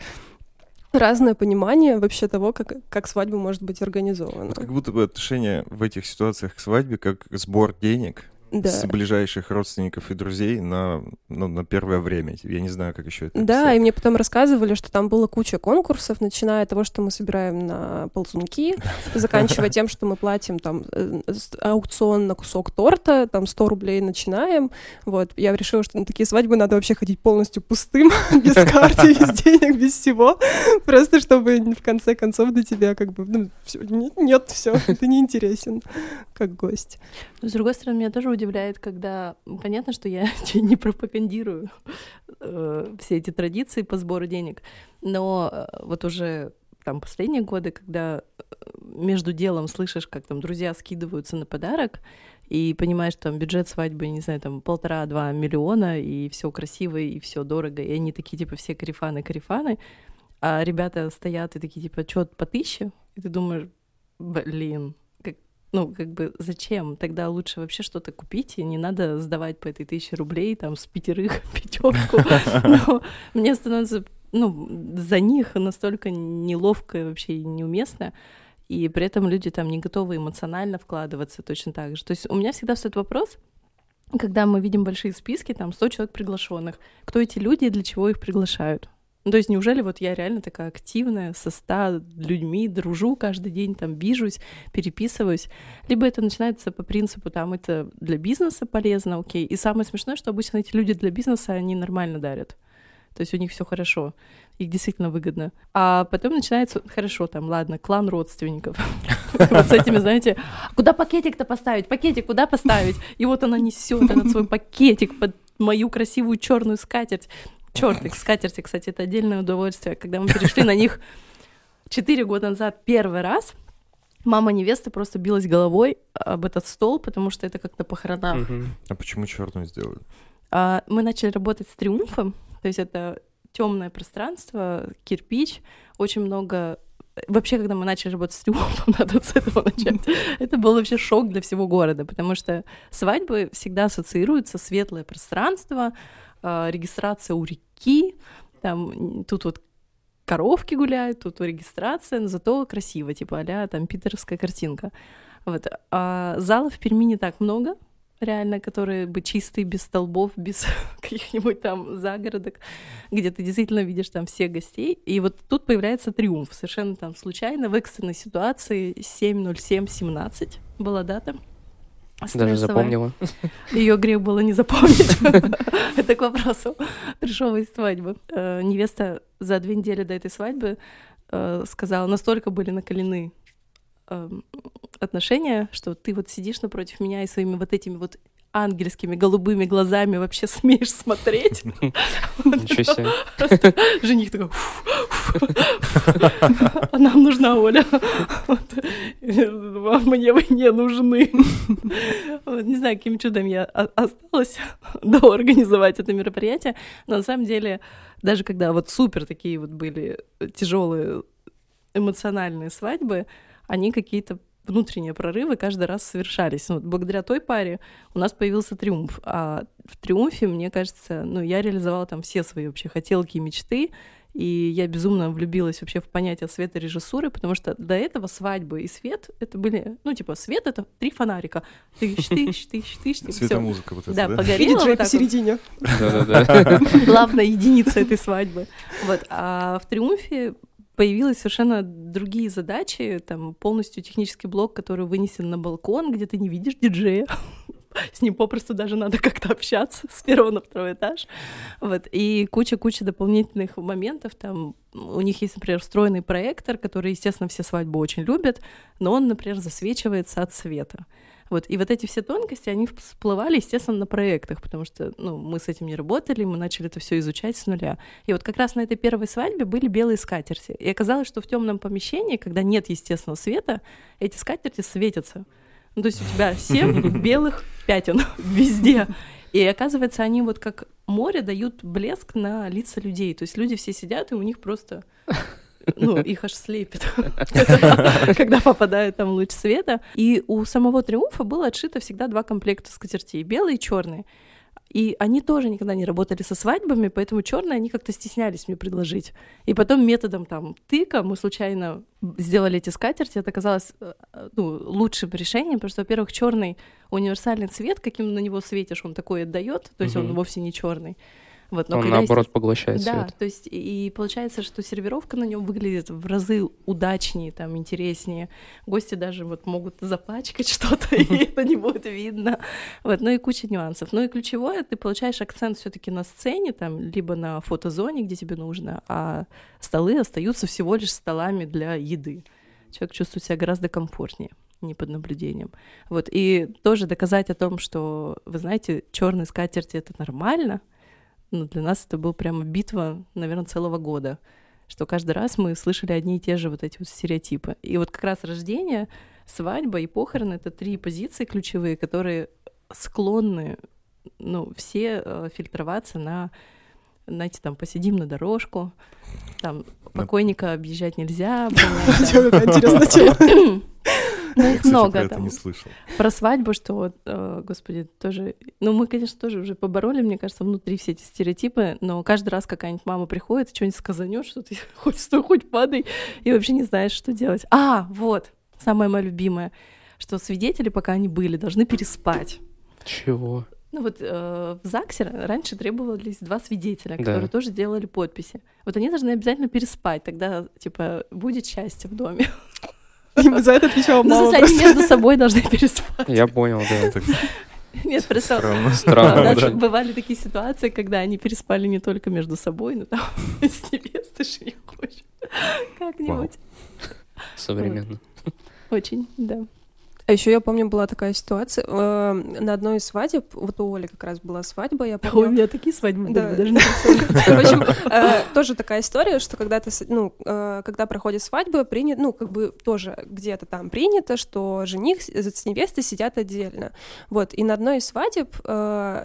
Разное понимание вообще того, как, как свадьба может быть организована. Как будто бы отношение в этих ситуациях к свадьбе как сбор денег. Да. С ближайших родственников и друзей на, ну, на первое время. Я не знаю, как еще это писать. Да, и мне потом рассказывали, что там была куча конкурсов, начиная от того, что мы собираем на ползунки, заканчивая тем, что мы платим там аукцион на кусок торта, там сто рублей начинаем. Вот. Я решила, что на такие свадьбы надо вообще ходить полностью пустым, без карты, без денег, без всего, просто чтобы в конце концов до тебя как бы, ну, всё, нет, все, ты неинтересен как гость. Но, с другой стороны, меня тоже удивляет, когда понятно, что я не пропагандирую э, все эти традиции по сбору денег, но вот уже там последние годы, когда между делом слышишь, как там друзья скидываются на подарок, и понимаешь, что там бюджет свадьбы, не знаю, там полтора-два миллиона, и все красиво, и все дорого, и они такие типа все корифаны-корифаны, а ребята стоят и такие типа, чё, по тысяче? И ты думаешь, блин, ну, как бы, зачем? Тогда лучше вообще что-то купить, и не надо сдавать по этой тысяче рублей, там, с пятерых пятерку. Но мне становится, ну, за них настолько неловко и вообще неуместно, и при этом люди там не готовы эмоционально вкладываться точно так же. То есть у меня всегда встает вопрос, когда мы видим большие списки, там, сто человек приглашенных, кто эти люди и для чего их приглашают? Ну, то есть неужели вот я реально такая активная, со ста людьми дружу каждый день, там, вижусь, переписываюсь? Либо это начинается по принципу, там, это для бизнеса полезно, окей. И самое смешное, что обычно эти люди для бизнеса, они нормально дарят. То есть у них все хорошо, их действительно выгодно. А потом начинается, хорошо, там, ладно, клан родственников. Вот с этими, знаете, куда пакетик-то поставить? Пакетик куда поставить? И вот она несет этот свой пакетик под мою красивую черную скатерть. Чёрт, их скатерти, кстати, это отдельное удовольствие. Когда мы перешли на них четыре года назад первый раз, мама невесты просто билась головой об этот стол, потому что это как на похоронах. Угу. А почему черную сделали? А, мы начали работать с Триумфом, то есть это темное пространство, кирпич, очень много... Вообще, когда мы начали работать с Триумфом, надо с этого начать. Это был вообще шок для всего города, потому что свадьбы всегда ассоциируются светлое пространство, регистрация у реки, там, тут вот коровки гуляют, тут регистрация, но зато красиво, типа а-ля там питерская картинка. Вот. А залов в Перми не так много, реально, которые бы чистые, без столбов, без каких-нибудь там загородок, где ты действительно видишь там всех гостей. И вот тут появляется Триумф, совершенно там случайно, в экстренной ситуации, седьмое ноль семь семнадцать была дата. Даже запомнила. Ее грех было не запомнить. Это к вопросу трешовой свадьбы. Невеста за две недели до этой свадьбы сказала, настолько были накалены отношения, что ты вот сидишь напротив меня и своими вот этими вот ангельскими голубыми глазами вообще смеешь смотреть. Ничего себе. Просто жених такой... Нам нужна Оля. Мне вы не нужны. Не знаю, каким чудом я осталась до организовать это мероприятие. Но на самом деле, даже когда вот супер такие вот были тяжелые эмоциональные свадьбы, они какие-то внутренние прорывы каждый раз совершались. Ну, вот благодаря той паре у нас появился триумф. А в триумфе, мне кажется, ну, я реализовала там все свои вообще хотелки и мечты, и я безумно влюбилась вообще в понятие светорежиссуры, потому что до этого свадьбы и свет — это были... Ну, типа, свет — это три фонарика. Тыщ, тыщ, тыщ, тыщ. Светомузыка вот эта, да? Да, погорела вот так посередине. Да-да-да. Главная единица этой свадьбы. Вот. А в триумфе появились совершенно другие задачи, там полностью технический блок, который вынесен на балкон, где ты не видишь диджея, с ним попросту даже надо как-то общаться с первого на второй этаж, вот, и куча-куча дополнительных моментов, там у них есть, например, встроенный проектор, который, естественно, все свадьбы очень любят, но он, например, засвечивается от света. Вот, и вот эти все тонкости, они всплывали, естественно, на проектах, потому что, ну, мы с этим не работали, мы начали это все изучать с нуля. И вот как раз на этой первой свадьбе были белые скатерти. И оказалось, что в темном помещении, когда нет естественного света, эти скатерти светятся. Ну, то есть у тебя семь белых пятен везде. И оказывается, они вот как море дают блеск на лица людей. То есть люди все сидят, и у них просто... Ну, их аж слепит, когда попадает там луч света. И у самого триумфа было отшито всегда два комплекта скатертей, белые и черные. И они тоже никогда не работали со свадьбами, поэтому черные они как-то стеснялись мне предложить. И потом методом там тыка мы случайно сделали эти скатерти. Это оказалось, ну, лучшим решением, потому что, во-первых, черный универсальный цвет, каким на него светишь, он такой отдает, то есть он вовсе не черный. Вот, но он, наоборот, есть... поглощает свет. Да, то есть и получается, что сервировка на нем выглядит в разы удачнее, там, интереснее. Гости даже вот могут запачкать что-то, и это не будет видно. Вот, ну и куча нюансов. Ну и ключевое, ты получаешь акцент все-таки на сцене, там, либо на фотозоне, где тебе нужно, а столы остаются всего лишь столами для еды. Человек чувствует себя гораздо комфортнее, не под наблюдением. Вот, и тоже доказать о том, что, вы знаете, черные скатерти — это нормально. Но для нас это была прямо битва, наверное, целого года, что каждый раз мы слышали одни и те же вот эти вот стереотипы. И вот как раз рождение, свадьба и похороны — это три позиции ключевые, которые склонны, ну, все фильтроваться на, знаете, там, посидим на дорожку, там, покойника объезжать нельзя. Интересно, ну, их кстати, много про там. Про свадьбу, что, э, господи, тоже... Ну, мы, конечно, тоже уже побороли, мне кажется, внутри все эти стереотипы, но каждый раз какая-нибудь мама приходит, что-нибудь сказанёшь, что ты хоть стой, хоть падай, и вообще не знаешь, что делать. А, вот, самое моё любимое, что свидетели, пока они были, должны переспать. Чего? Ну вот э, в ЗАГСе раньше требовались два свидетеля, которые да. тоже делали подписи. Вот они должны обязательно переспать, тогда, типа, будет счастье в доме. Им за это отвечало мало. Ну, то есть они между собой должны переспать. Я понял, да. Нет, просто бывали такие ситуации, когда они переспали не только между собой, но там с невестой женихом. Как-нибудь. Современно. Очень, да. А еще я помню, была такая ситуация. На одной из свадеб, вот у Оли как раз была свадьба, я помню. Ой, у меня такие свадьбы были, даже не представляю. В общем, тоже такая история, что когда ты, ну, когда проходит свадьба, принято, ну, как бы тоже где-то там принято, что жених с невестой сидят отдельно. Вот, и на одной из свадеб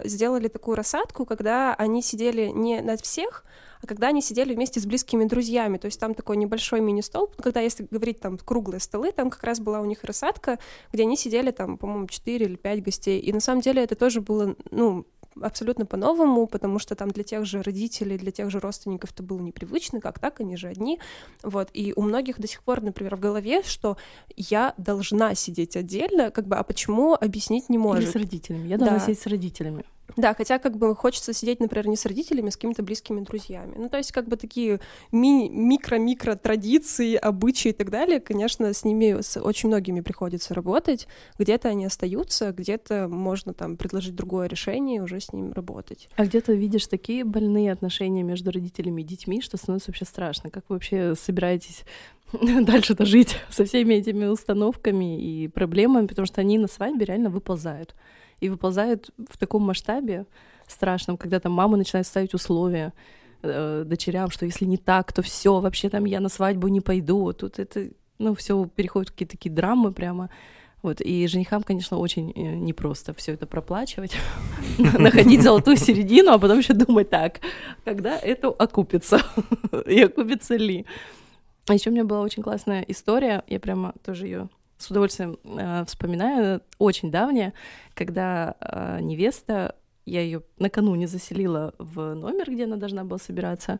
сделали такую рассадку, когда они сидели не над всех, а когда они сидели вместе с близкими друзьями, то есть там такой небольшой мини-стол, когда, если говорить, там круглые столы, там как раз была у них рассадка, где они сидели, там, по-моему, четыре или пять гостей, и на самом деле это тоже было, ну, абсолютно по-новому, потому что там для тех же родителей, для тех же родственников это было непривычно, как так, они же одни, вот, и у многих до сих пор, например, в голове, что я должна сидеть отдельно, как бы, а почему, объяснить не может. Или с родителями, я должна да. сидеть с родителями. Да, хотя как бы хочется сидеть, например, не с родителями, а с какими-то близкими друзьями. Ну, то есть как бы такие ми- микро-микро традиции, обычаи и так далее, конечно, с ними, с очень многими приходится работать. Где-то они остаются, где-то можно там предложить другое решение и уже с ним работать. А где-то видишь такие больные отношения между родителями и детьми, что становится вообще страшно. Как вы вообще собираетесь дальше-то жить со всеми этими установками и проблемами, потому что они на свадьбе реально выползают. и выползают в таком масштабе страшном, когда там мамы начинают ставить условия э, дочерям, что если не так, то все, вообще там я на свадьбу не пойду. Тут это, ну, все переходит в какие-то такие драмы прямо. Вот, и женихам, конечно, очень непросто все это проплачивать, находить золотую середину, а потом еще думать так, когда это окупится и окупится ли. А еще у меня была очень классная история, я прямо тоже ее с удовольствием э, вспоминаю, очень давняя, когда э, невеста, я ее накануне заселила в номер, где она должна была собираться.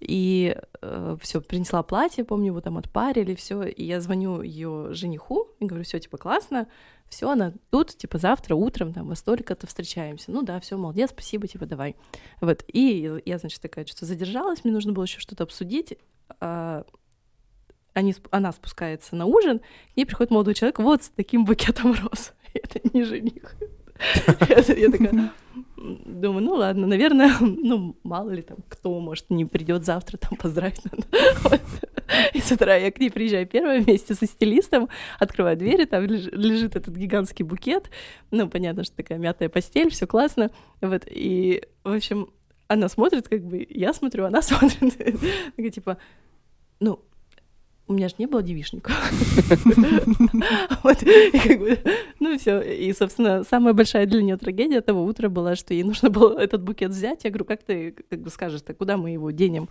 И э, все, принесла платье, помню, его там отпарили, все. И я звоню ее жениху и говорю: все, типа, классно, все, она тут, типа, завтра утром, там, во столько-то встречаемся. Ну да, все, молодец, спасибо, типа, давай. Вот. И я, значит, такая что-то задержалась, мне нужно было еще что-то обсудить. А... Они, она спускается на ужин, и приходит молодой человек вот с таким букетом роз. Это не жених. Я такая. Думаю, ну ладно, наверное, ну мало ли там кто, может, не придет завтра, там поздравить надо. Вот. И с утра я к ней приезжаю первая вместе со стилистом, открываю двери, там лежит этот гигантский букет, ну понятно, что такая мятая постель, все классно, вот, и, в общем, она смотрит, как бы, я смотрю, она смотрит, такая, типа, ну, у меня же не было девичника. Вот, и как бы, ну все. И, собственно, самая большая для нее трагедия того утра была, что ей нужно было этот букет взять. Я говорю, как ты как бы скажешь-то, куда мы его денем?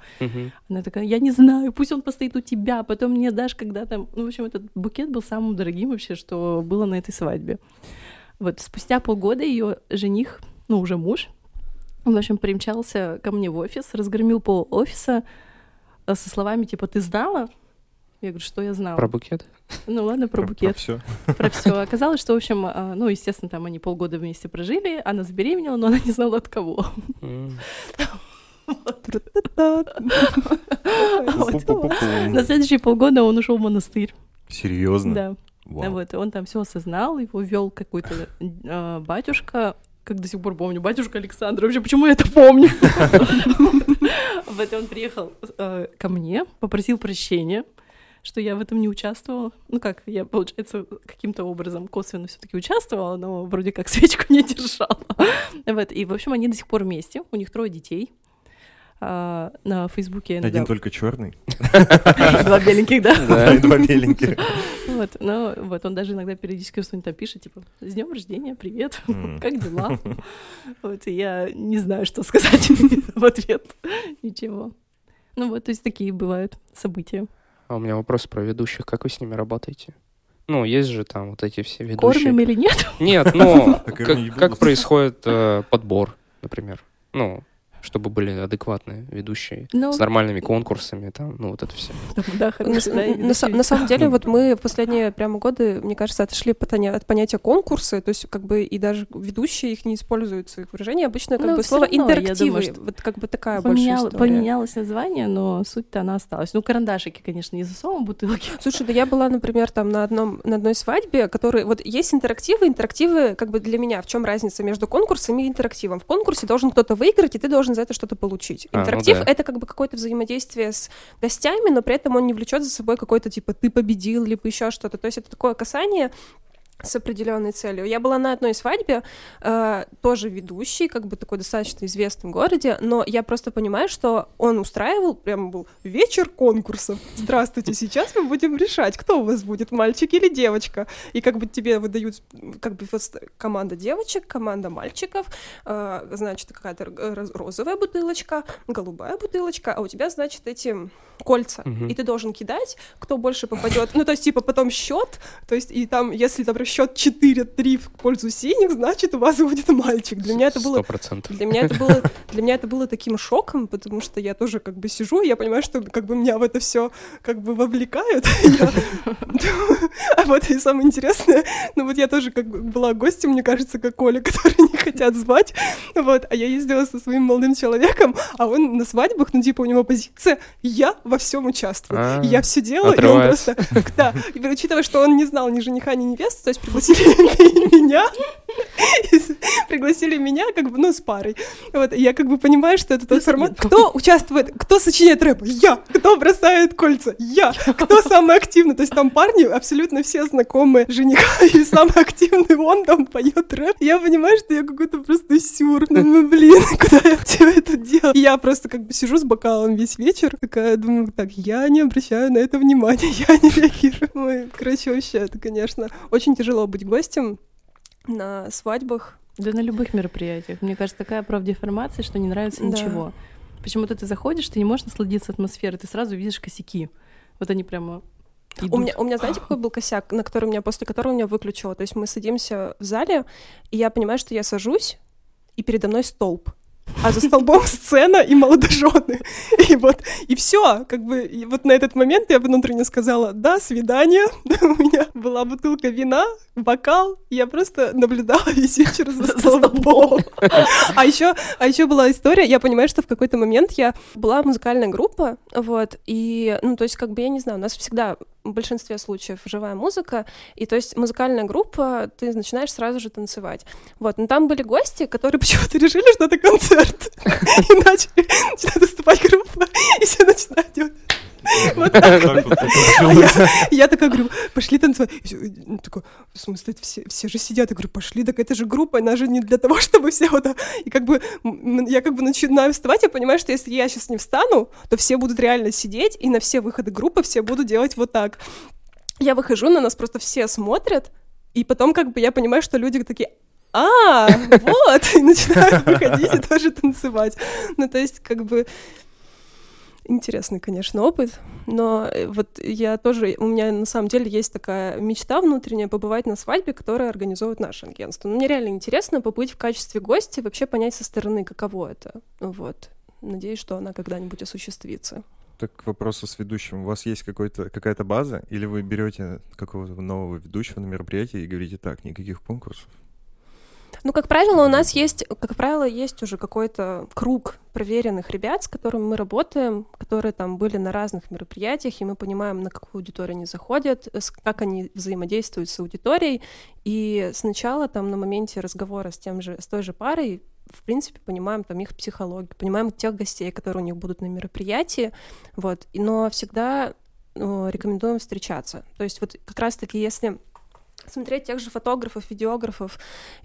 Она такая, я не знаю, пусть он постоит у тебя, потом мне дашь, когда там... Ну, в общем, этот букет был самым дорогим вообще, что было на этой свадьбе. Вот, спустя полгода ее жених, ну, уже муж, он, в общем, примчался ко мне в офис, разгромил пол офиса со словами, типа, ты знала? Я говорю, что я знала? Про букет? Ну ладно, про, про букет. Про все. Про все. Оказалось, что, в общем, ну, естественно, там они полгода вместе прожили, она забеременела, но она не знала от кого. На следующие полгода он ушел в монастырь. Серьезно? Да. Вот, он там все осознал, его вел какой-то батюшка, как до сих пор помню, батюшка Александр. Вообще, почему я это помню? В это он приехал ко мне, попросил прощения, что я в этом не участвовала. Ну как, я, получается, каким-то образом косвенно все-таки участвовала, но вроде как свечку не держала. Вот. И, в общем, они до сих пор вместе, у них трое детей. А, на Фейсбуке... Один да. только черный. Два беленьких, да? Да, два беленьких. Вот, ну вот, он даже иногда периодически что-нибудь там пишет, типа, с днем рождения, привет, как дела? Вот, и я не знаю, что сказать в ответ. Ничего. Ну вот, то есть такие бывают события. А у меня вопрос про ведущих. Как вы с ними работаете? Ну, есть же там вот эти все ведущие. Кормим или нет? Нет, но как происходит подбор, например? Ну, чтобы были адекватные ведущие с нормальными конкурсами, там, ну, вот это все. На самом деле, вот мы в последние прямо годы, мне кажется, отошли от понятия конкурсы, то есть, как бы, и даже ведущие их не используют в своих выражениях. Обычно, как бы, слово интерактивы, вот, как бы, такая большая история. Поменялось название, но суть-то она осталась. Ну, карандашики, конечно, не засовываем бутылки. Слушай, да я была, например, там, на одном, на одной свадьбе, которые, вот, есть интерактивы, интерактивы, как бы, для меня, в чем разница между конкурсами и интерактивом? В конкурсе должен кто-то выиграть, и ты должен за это что-то получить. Интерактив а, ну да. — это как бы какое-то взаимодействие с гостями, но при этом он не влечет за собой какой-то типа «ты победил» либо еще что-то. То есть это такое касание с определенной целью. Я была на одной свадьбе, э, тоже ведущий, как бы такой достаточно известный в городе, но я просто понимаю, что он устраивал, прям был вечер конкурсов. Здравствуйте, сейчас мы будем решать, кто у вас будет, мальчик или девочка. И как бы тебе выдают, как бы команда девочек, команда мальчиков, э, значит, какая-то розовая бутылочка, голубая бутылочка, а у тебя, значит, эти кольца. Угу. И ты должен кидать, кто больше попадет. Ну, то есть, типа, потом счет, то есть, и там, если, например, счет четыре три в пользу синих, значит, у вас будет мальчик. Для меня это было... сто процентов. Для меня это было, для меня это было таким шоком, потому что я тоже как бы сижу, и я понимаю, что как бы меня в это все как бы вовлекают. А вот и самое интересное, ну вот я тоже как бы была гостем, мне кажется, как Оля, который не хотят звать, вот, а я ездила со своим молодым человеком, а он на свадьбах, ну, типа, у него позиция, я во всем участвую, А-а-а. я все делаю, отрывается. И он просто, да, и, учитывая, что он не знал ни жениха, ни невесту, то есть пригласили меня, пригласили меня, как бы, ну, с парой, вот, я как бы понимаю, что это тот формат, кто участвует, кто сочиняет рэп, я, кто бросает кольца, я, кто самый активный, то есть там парни, абсолютно все знакомые жениха, и самый активный он там поет рэп, я понимаю, что я какой-то просто сюр, ну, блин, куда я все это делаю, и я просто как бы сижу с бокалом весь вечер, такая, думаю, так, я не обращаю на это внимания, я не реагирую, ой, короче, вообще, это, конечно, очень тяжело быть гостем на свадьбах. Да на любых мероприятиях. Мне кажется, такая профдеформация, что не нравится да. ничего. Почему-то ты заходишь, ты не можешь насладиться атмосферой, ты сразу видишь косяки. Вот они прямо... У меня, у меня, знаете, какой был косяк, на который меня, после которого меня выключило? То есть мы садимся в зале, и я понимаю, что я сажусь, и передо мной столб. А за столбом сцена и молодожены. И вот, и все, как бы, и вот на этот момент я бы внутренне сказала, да, свидание, у меня была бутылка вина, бокал, и я просто наблюдала весь вечер за, за столбом. А еще, а еще была история, я понимаю, что в какой-то момент я была музыкальная группа, вот, и, ну, то есть, как бы, я не знаю, у нас всегда... в большинстве случаев живая музыка, и то есть музыкальная группа, ты начинаешь сразу же танцевать. Вот, но там были гости, которые почему-то решили, что это концерт. И начали, начинает выступать группа, и все начинают делать. Вот так. Я такая говорю, пошли танцевать. Такой, в смысле, все же сидят. Я говорю, пошли, так это же группа, она же не для того, чтобы все вот... И как бы я как бы начинаю вставать, я понимаю, что если я сейчас не встану, то все будут реально сидеть, и на все выходы группы все будут делать вот так. Я выхожу, на нас просто все смотрят, и потом как бы я понимаю, что люди такие... А, вот! И начинают выходить и тоже танцевать. Ну, то есть как бы... Интересный, конечно, опыт, но вот я тоже, у меня на самом деле есть такая мечта внутренняя побывать на свадьбе, которую организовывает наше агентство. Но мне реально интересно побыть в качестве гостя, вообще понять со стороны, каково это. Вот. Надеюсь, что она когда-нибудь осуществится. Так к вопросу с ведущим. У вас есть какой-то, какая-то база, или вы берете какого-то нового ведущего на мероприятие и говорите так, никаких конкурсов? Ну, как правило, у нас есть, как правило, есть уже какой-то круг проверенных ребят, с которыми мы работаем, которые там были на разных мероприятиях, и мы понимаем, на какую аудиторию они заходят, как они взаимодействуют с аудиторией. И сначала там на моменте разговора с тем же, с той же парой, в принципе, понимаем там их психологию, понимаем тех гостей, которые у них будут на мероприятии. Вот. Но всегда ну, рекомендуем встречаться. То есть вот как раз-таки если... смотреть тех же фотографов, видеографов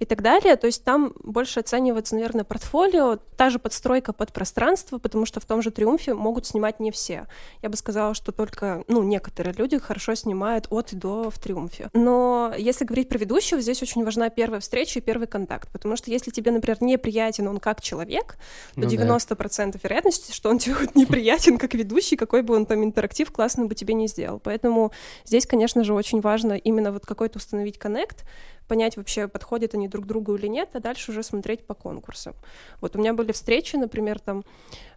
и так далее, то есть там больше оценивается, наверное, портфолио, та же подстройка под пространство, потому что в том же «Триумфе» могут снимать не все. Я бы сказала, что только, ну, некоторые люди хорошо снимают от и до в «Триумфе». Но если говорить про ведущего, здесь очень важна первая встреча и первый контакт, потому что если тебе, например, неприятен он как человек, то ну девяносто процентов да. вероятности, что он тебе неприятен как ведущий, какой бы он там интерактив классный бы тебе не сделал. Поэтому здесь, конечно же, очень важно именно вот какой-то установить коннект, понять вообще, подходят они друг другу или нет, а дальше уже смотреть по конкурсам. Вот у меня были встречи, например, там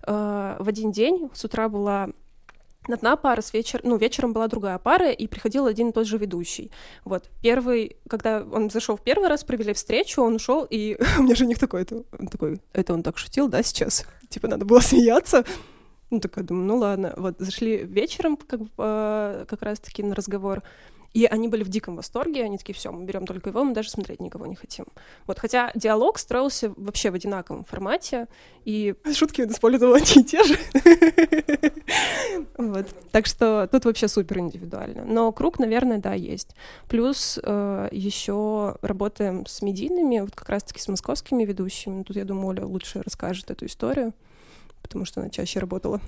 э, в один день, с утра была одна пара, с вечер... ну, вечером была другая пара, и приходил один и тот же ведущий. Вот, первый, когда он зашел в первый раз, провели встречу, он ушел, и у меня жених такой, это... он такой, это он так шутил, да, сейчас? Типа надо было смеяться. Ну, такая, думаю, ну ладно. Вот, зашли вечером как, бы, э, как раз-таки на разговор, и они были в диком восторге, они такие, все, мы берем только его, мы даже смотреть никого не хотим. Вот, хотя диалог строился вообще в одинаковом формате, и шутки он использовал одни и те же. Вот, так что тут вообще супер индивидуально. Но круг, наверное, да, есть. Плюс еще работаем с медийными, вот как раз-таки с московскими ведущими. Тут, я думаю, Оля лучше расскажет эту историю, потому что она чаще работала.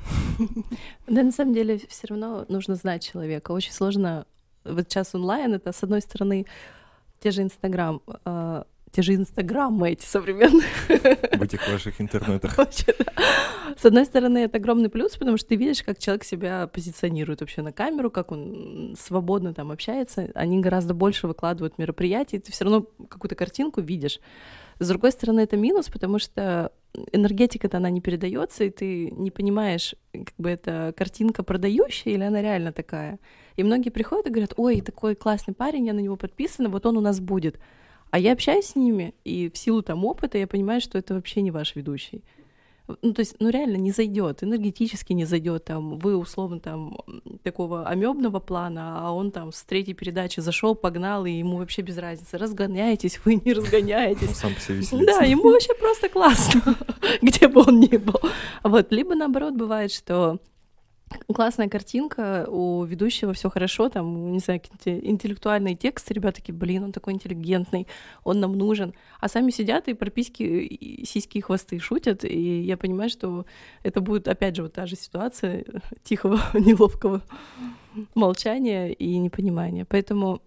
Да, на самом деле, все равно нужно знать человека. Очень сложно... Вот сейчас онлайн, это, с одной стороны, те же Инстаграм, э, те же Инстаграмы эти современные. В этих ваших интернетах. Вообще, да. С одной стороны, это огромный плюс, потому что ты видишь, как человек себя позиционирует вообще на камеру, как он свободно там общается. Они гораздо больше выкладывают мероприятий, ты все равно какую-то картинку видишь. С другой стороны, это минус, потому что энергетика-то она не передается, и ты не понимаешь, как бы это картинка продающая или она реально такая. И многие приходят и говорят, ой, такой классный парень, я на него подписана, вот он у нас будет. А я общаюсь с ними, и в силу там опыта я понимаю, что это вообще не ваш ведущий. Ну, то есть, ну, реально не зайдет, энергетически не зайдет. Там, вы, условно, там, такого амебного плана, а он там с третьей передачи зашел, погнал, и ему вообще без разницы. Разгоняетесь, вы не разгоняетесь. Он сам по себе веселится. Да, ему вообще просто классно, где бы он ни был. Вот, либо наоборот, бывает, что классная картинка, у ведущего все хорошо, там, не знаю, какие-то интеллектуальные тексты, ребята такие, блин, он такой интеллигентный, он нам нужен, а сами сидят и прописки, и сиськи и хвосты шутят, и я понимаю, что это будет, опять же, вот та же ситуация тихого, неловкого молчания и непонимания, поэтому,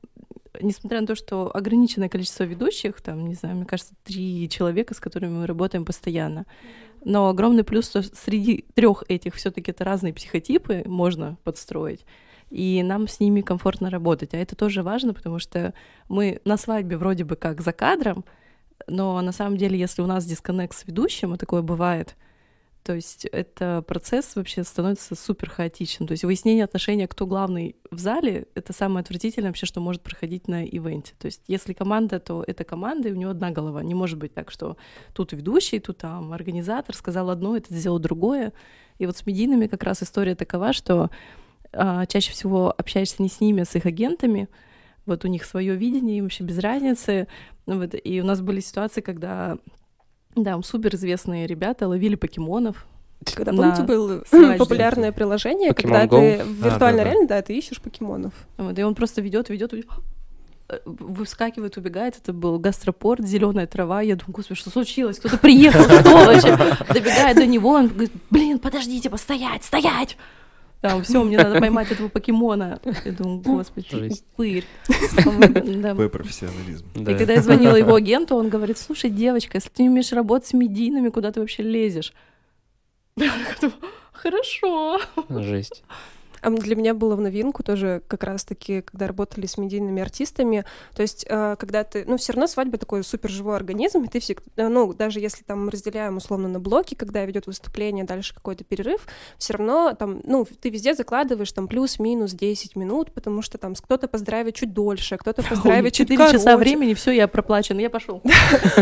несмотря на то, что ограниченное количество ведущих, там, не знаю, мне кажется, три человека, с которыми мы работаем постоянно, но огромный плюс, что среди трех этих все-таки это разные психотипы можно подстроить, и нам с ними комфортно работать. А это тоже важно, потому что мы на свадьбе вроде бы как за кадром, но на самом деле, если у нас дисконнект с ведущим, а такое бывает, то есть это процесс вообще становится супер хаотичным. То есть выяснение отношения, кто главный в зале, это самое отвратительное вообще, что может проходить на ивенте. То есть если команда, то это команда, и у нее одна голова. Не может быть так, что тут ведущий, тут там организатор сказал одно, это сделал другое. И вот с медийными как раз история такова, что а, чаще всего общаешься не с ними, а с их агентами. Вот у них свое видение, им вообще без разницы. Вот. И у нас были ситуации, когда... Да, суперизвестные ребята ловили покемонов. Когда, на... помните, было свадьбе. Популярное приложение, Pokemon когда Go. Ты в виртуальной а, да, реальности, да. да, ты ищешь покемонов. Вот, и он просто ведет, ведет, выскакивает, убегает. Это был гастропорт, зеленая трава. Я думаю, господи, что случилось? Кто-то приехал, что вообще? Добегает до него, он говорит, блин, подождите, постоять, стоять! Там, все, мне надо поймать этого покемона. Я думаю, господи, упырь. Какой профессионализм. И когда я звонила его агенту, он говорит, слушай, девочка, если ты не умеешь работать с медийными, куда ты вообще лезешь? Хорошо. Жесть. А для меня было в новинку тоже как раз-таки, когда работали с медийными артистами, то есть когда ты, ну, все равно свадьба такой суперживой организм, и ты всегда, ну, даже если там мы разделяем условно на блоки, когда ведет выступление, дальше какой-то перерыв, все равно там, ну, ты везде закладываешь там плюс-минус десять минут, потому что там кто-то поздравит чуть дольше, кто-то поздравит чуть короче. четыре часа времени, все, я проплачен, я пошел. И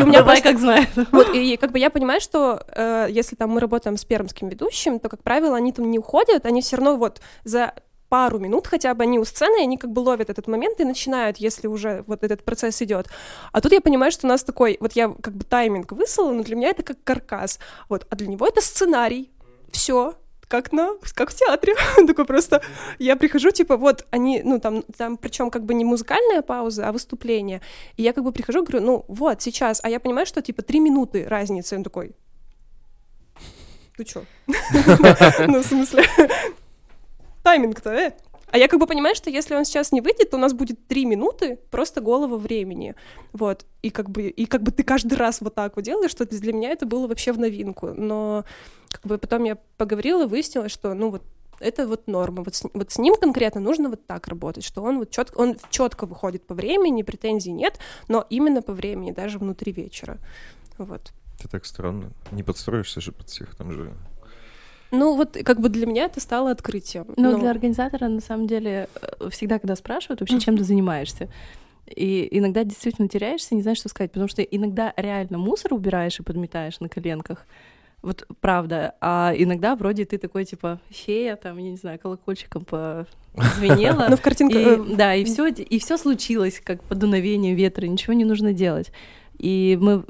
у меня как знает. И как бы я понимаю, что если там мы работаем с пермским ведущим, то, как правило, они там не уходят, они все равно вот за пару минут хотя бы они у сцены, они как бы ловят этот момент и начинают, если уже вот этот процесс идет. А тут я понимаю, что у нас такой, вот я как бы тайминг выслала, но для меня это как каркас. Вот, а для него это сценарий. Все. Как, на, как в театре. Такой просто... Я прихожу, типа, вот они... Ну, там, там причем как бы не музыкальная пауза, а выступление. И я как бы прихожу, говорю, ну, вот, сейчас. А я понимаю, что, типа, три минуты разницы. Он такой... Ты чё? Ну, в смысле, тайминг-то, э? А я как бы понимаю, что если он сейчас не выйдет, то у нас будет три минуты просто голого времени. Вот. И как бы, и как бы ты каждый раз вот так вот делаешь, что для меня это было вообще в новинку. Но как бы потом я поговорила и выяснила, что, ну, вот это вот норма. Вот с, вот с ним конкретно нужно вот так работать, что он вот четко, он четко выходит по времени, претензий нет, но именно по времени, даже внутри вечера. Вот. Это так странно. Не подстроишься же под всех, там же... Ну вот как бы для меня это стало открытием. Ну но... для организатора, на самом деле, всегда, когда спрашивают вообще, чем ты занимаешься, и иногда действительно теряешься, не знаешь, что сказать, потому что иногда реально мусор убираешь и подметаешь на коленках, вот правда, а иногда вроде ты такой, типа, фея, там, я не знаю, колокольчиком позвенела. Ну в картинке... Да, и все случилось, как по дуновению ветра, ничего не нужно делать. И мы...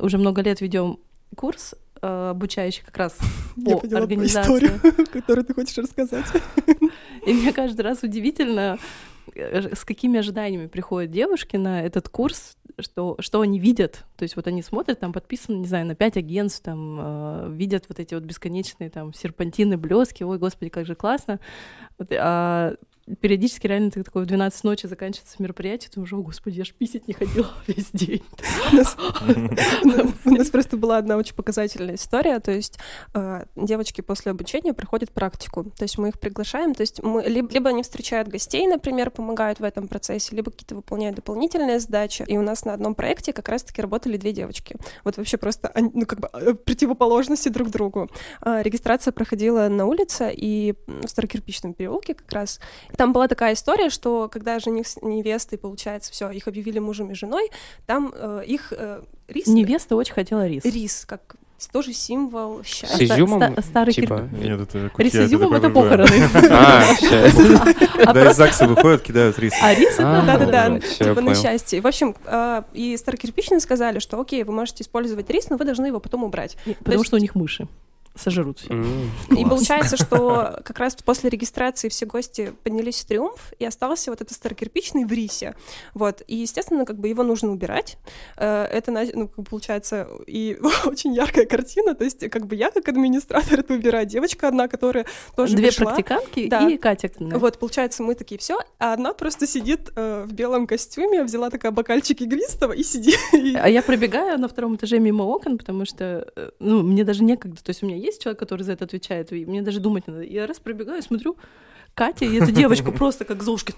уже много лет ведем курс, обучающий как раз по организации. Я поняла историю, которую ты хочешь рассказать. И мне каждый раз удивительно, с какими ожиданиями приходят девушки на этот курс, что, что они видят. То есть вот они смотрят, там подписано, не знаю, на пять агентств, там видят вот эти вот бесконечные там серпантины, блески. Ой, господи, как же классно. Вот, а периодически реально ты такой в двенадцать ночи заканчивается мероприятие, ты уже, о, господи, я ж писать не ходила весь день. У нас просто была одна очень показательная история, то есть девочки после обучения проходят практику, то есть мы их приглашаем, то есть либо они встречают гостей, например, помогают в этом процессе, либо какие-то выполняют дополнительные задачи, и у нас на одном проекте как раз-таки работали две девочки, вот вообще просто, ну, как бы противоположности друг другу. Регистрация проходила на улице и в Старокирпичном переулке как раз. Там была такая история, что когда жених с невестой, получается, все, их объявили мужем и женой, там э, их э, рис... Невеста очень хотела рис. Рис, как... Тоже символ счастья. С изюмом? Ста- ста- старый типа? Кир... Нет, это кутья. Рис с изюмом — это похороны. Да, из ЗАГСа выходят, кидают рис. А рис — это да-да-да, типа на счастье. В общем, и старокирпичные сказали, что окей, вы можете использовать рис, но вы должны его потом убрать. Потому что у них мыши сожрут все. Mm, и получается, что как раз после регистрации все гости поднялись в триумф, и остался вот этот старокирпичный в рисе. Вот. И, естественно, как бы его нужно убирать. Это, ну, получается, и очень яркая картина. То есть, как бы я, как администратор, это убираю. Девочка одна, которая тоже Две пришла. практикантки да. и Катя. Да. Вот, получается, мы такие, все, а одна просто сидит э, в белом костюме, взяла такая бокальчик игристого и сидит. А я пробегаю на втором этаже мимо окон, потому что, ну, мне даже некогда. То есть у меня есть человек, который за это отвечает, и мне даже думать не надо. Я раз пробегаю, смотрю, Катя и эта девочка просто как Золушки.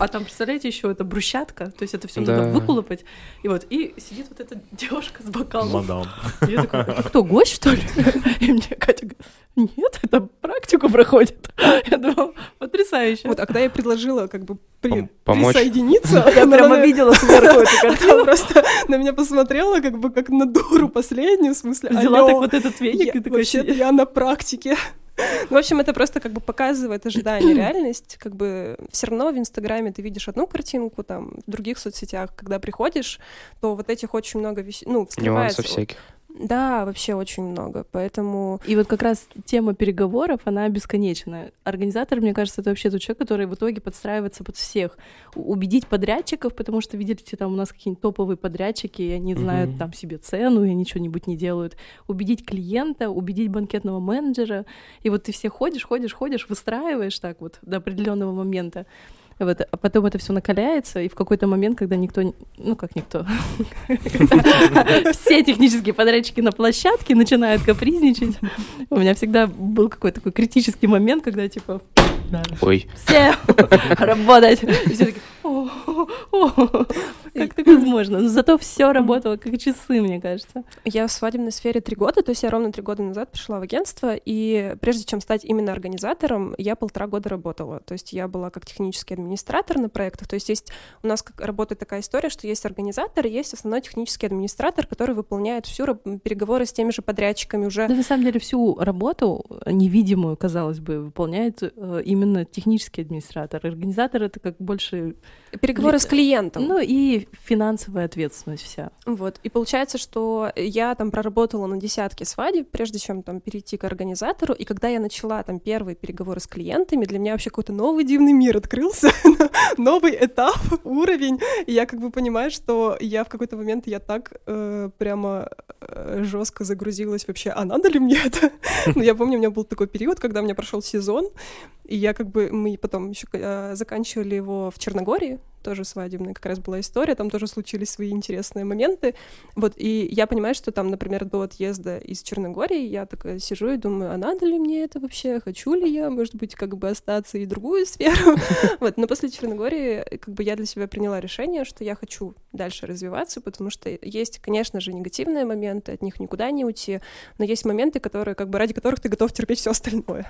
А там, представляете, еще это брусчатка, то есть это все да. надо выколупать. И вот, и сидит вот эта девушка с бокалом. Мадам. И я такой, это кто, гость, что ли? И мне Катя говорит, нет, это практику проходит. Я думала, потрясающе. Вот, а когда я предложила как бы при... присоединиться, я прямо видела сверху эту картину. Просто на меня посмотрела как бы как на дуру последнюю, в смысле, взяла так вот этот веник и такой, вообще-то я на практике. Ну, в общем, это просто как бы показывает ожидание, реальность. Как бы все равно в Инстаграме ты видишь одну картинку, там, в других соцсетях, когда приходишь, то вот этих очень много вещей, ну, вскрывается. Нюансов всяких. Да, вообще очень много, поэтому... И вот как раз тема переговоров, она бесконечна. Организатор, мне кажется, это вообще тот человек, который в итоге подстраивается под всех. Убедить подрядчиков, потому что, видите, там у нас какие-нибудь топовые подрядчики, и они знают mm-hmm. там себе цену, и они что-нибудь не делают. Убедить клиента, убедить банкетного менеджера. И вот ты все ходишь, ходишь, ходишь, выстраиваешь так вот до определенного момента. Вот, а потом это все накаляется, и в какой-то момент, когда никто, ну как никто, все технические подрядчики на площадке начинают капризничать. У меня всегда был какой-то такой критический момент, когда типа, ой, все работать, и все такие, о, как так возможно? Но зато все работало как часы, мне кажется. Я в свадебной сфере три года, то есть я ровно три года назад пришла в агентство, и прежде чем стать именно организатором, я полтора года работала, то есть я была как технический администратор. администратор на проектах, то есть есть у нас как, работает такая история, что есть организатор, и есть основной технический администратор, который выполняет всю раб- переговоры с теми же подрядчиками уже. Да, на самом деле всю работу невидимую, казалось бы, выполняет э, именно технический администратор. Организатор — это как больше... Переговоры Ли... с клиентом. Ну и финансовая ответственность вся. Вот, и получается, что я там проработала на десятке свадеб, прежде чем там перейти к организатору, и когда я начала там первые переговоры с клиентами, для меня вообще какой-то новый дивный мир открылся, новый этап, уровень, и я как бы понимаю, что я в какой-то момент я так э, прямо э, жестко загрузилась вообще, а надо ли мне это? Ну, я помню, у меня был такой период, когда у меня прошел сезон, и я как бы, мы потом еще э, заканчивали его в Черногории, тоже свадебная как раз была история, там тоже случились свои интересные моменты, вот, и я понимаю, что там, например, до отъезда из Черногории я такая сижу и думаю, а надо ли мне это вообще, хочу ли я, может быть, как бы остаться и другую сферу, вот, но после Черногории, как бы я для себя приняла решение, что я хочу дальше развиваться, потому что есть, конечно же, негативные моменты, от них никуда не уйти, но есть моменты, которые, как бы, ради которых ты готов терпеть все остальное,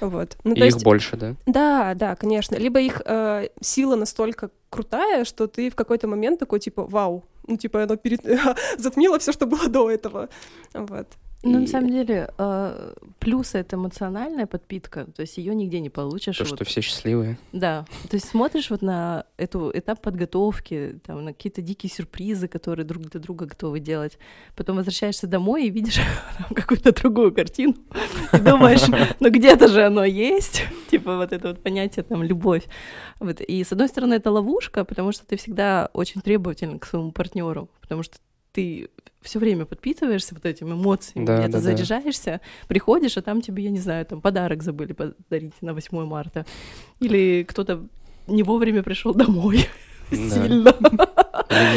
вот. Ну, то есть... Их больше, да? Да, да, конечно, либо их э, сила настолько крутая, что ты в какой-то момент такой, типа, вау, ну, типа, оно перед... затмило все, что было до этого, вот. Ну, и... на самом деле, э, плюс — это эмоциональная подпитка, то есть ее нигде не получишь. То, вот. Что все счастливые. Да, то есть смотришь вот на эту этап подготовки, там, на какие-то дикие сюрпризы, которые друг для друга готовы делать, потом возвращаешься домой и видишь какую-то другую картину, и думаешь, ну где-то же оно есть, типа вот это вот понятие, там, любовь. Вот. И, с одной стороны, это ловушка, потому что ты всегда очень требователен к своему партнеру, потому что ты все время подпитываешься вот этими эмоциями, да, где-то да, заряжаешься, да. Приходишь, а там тебе, я не знаю, там подарок забыли подарить на восьмое марта. Или кто-то не вовремя пришел домой. Да. Сильно.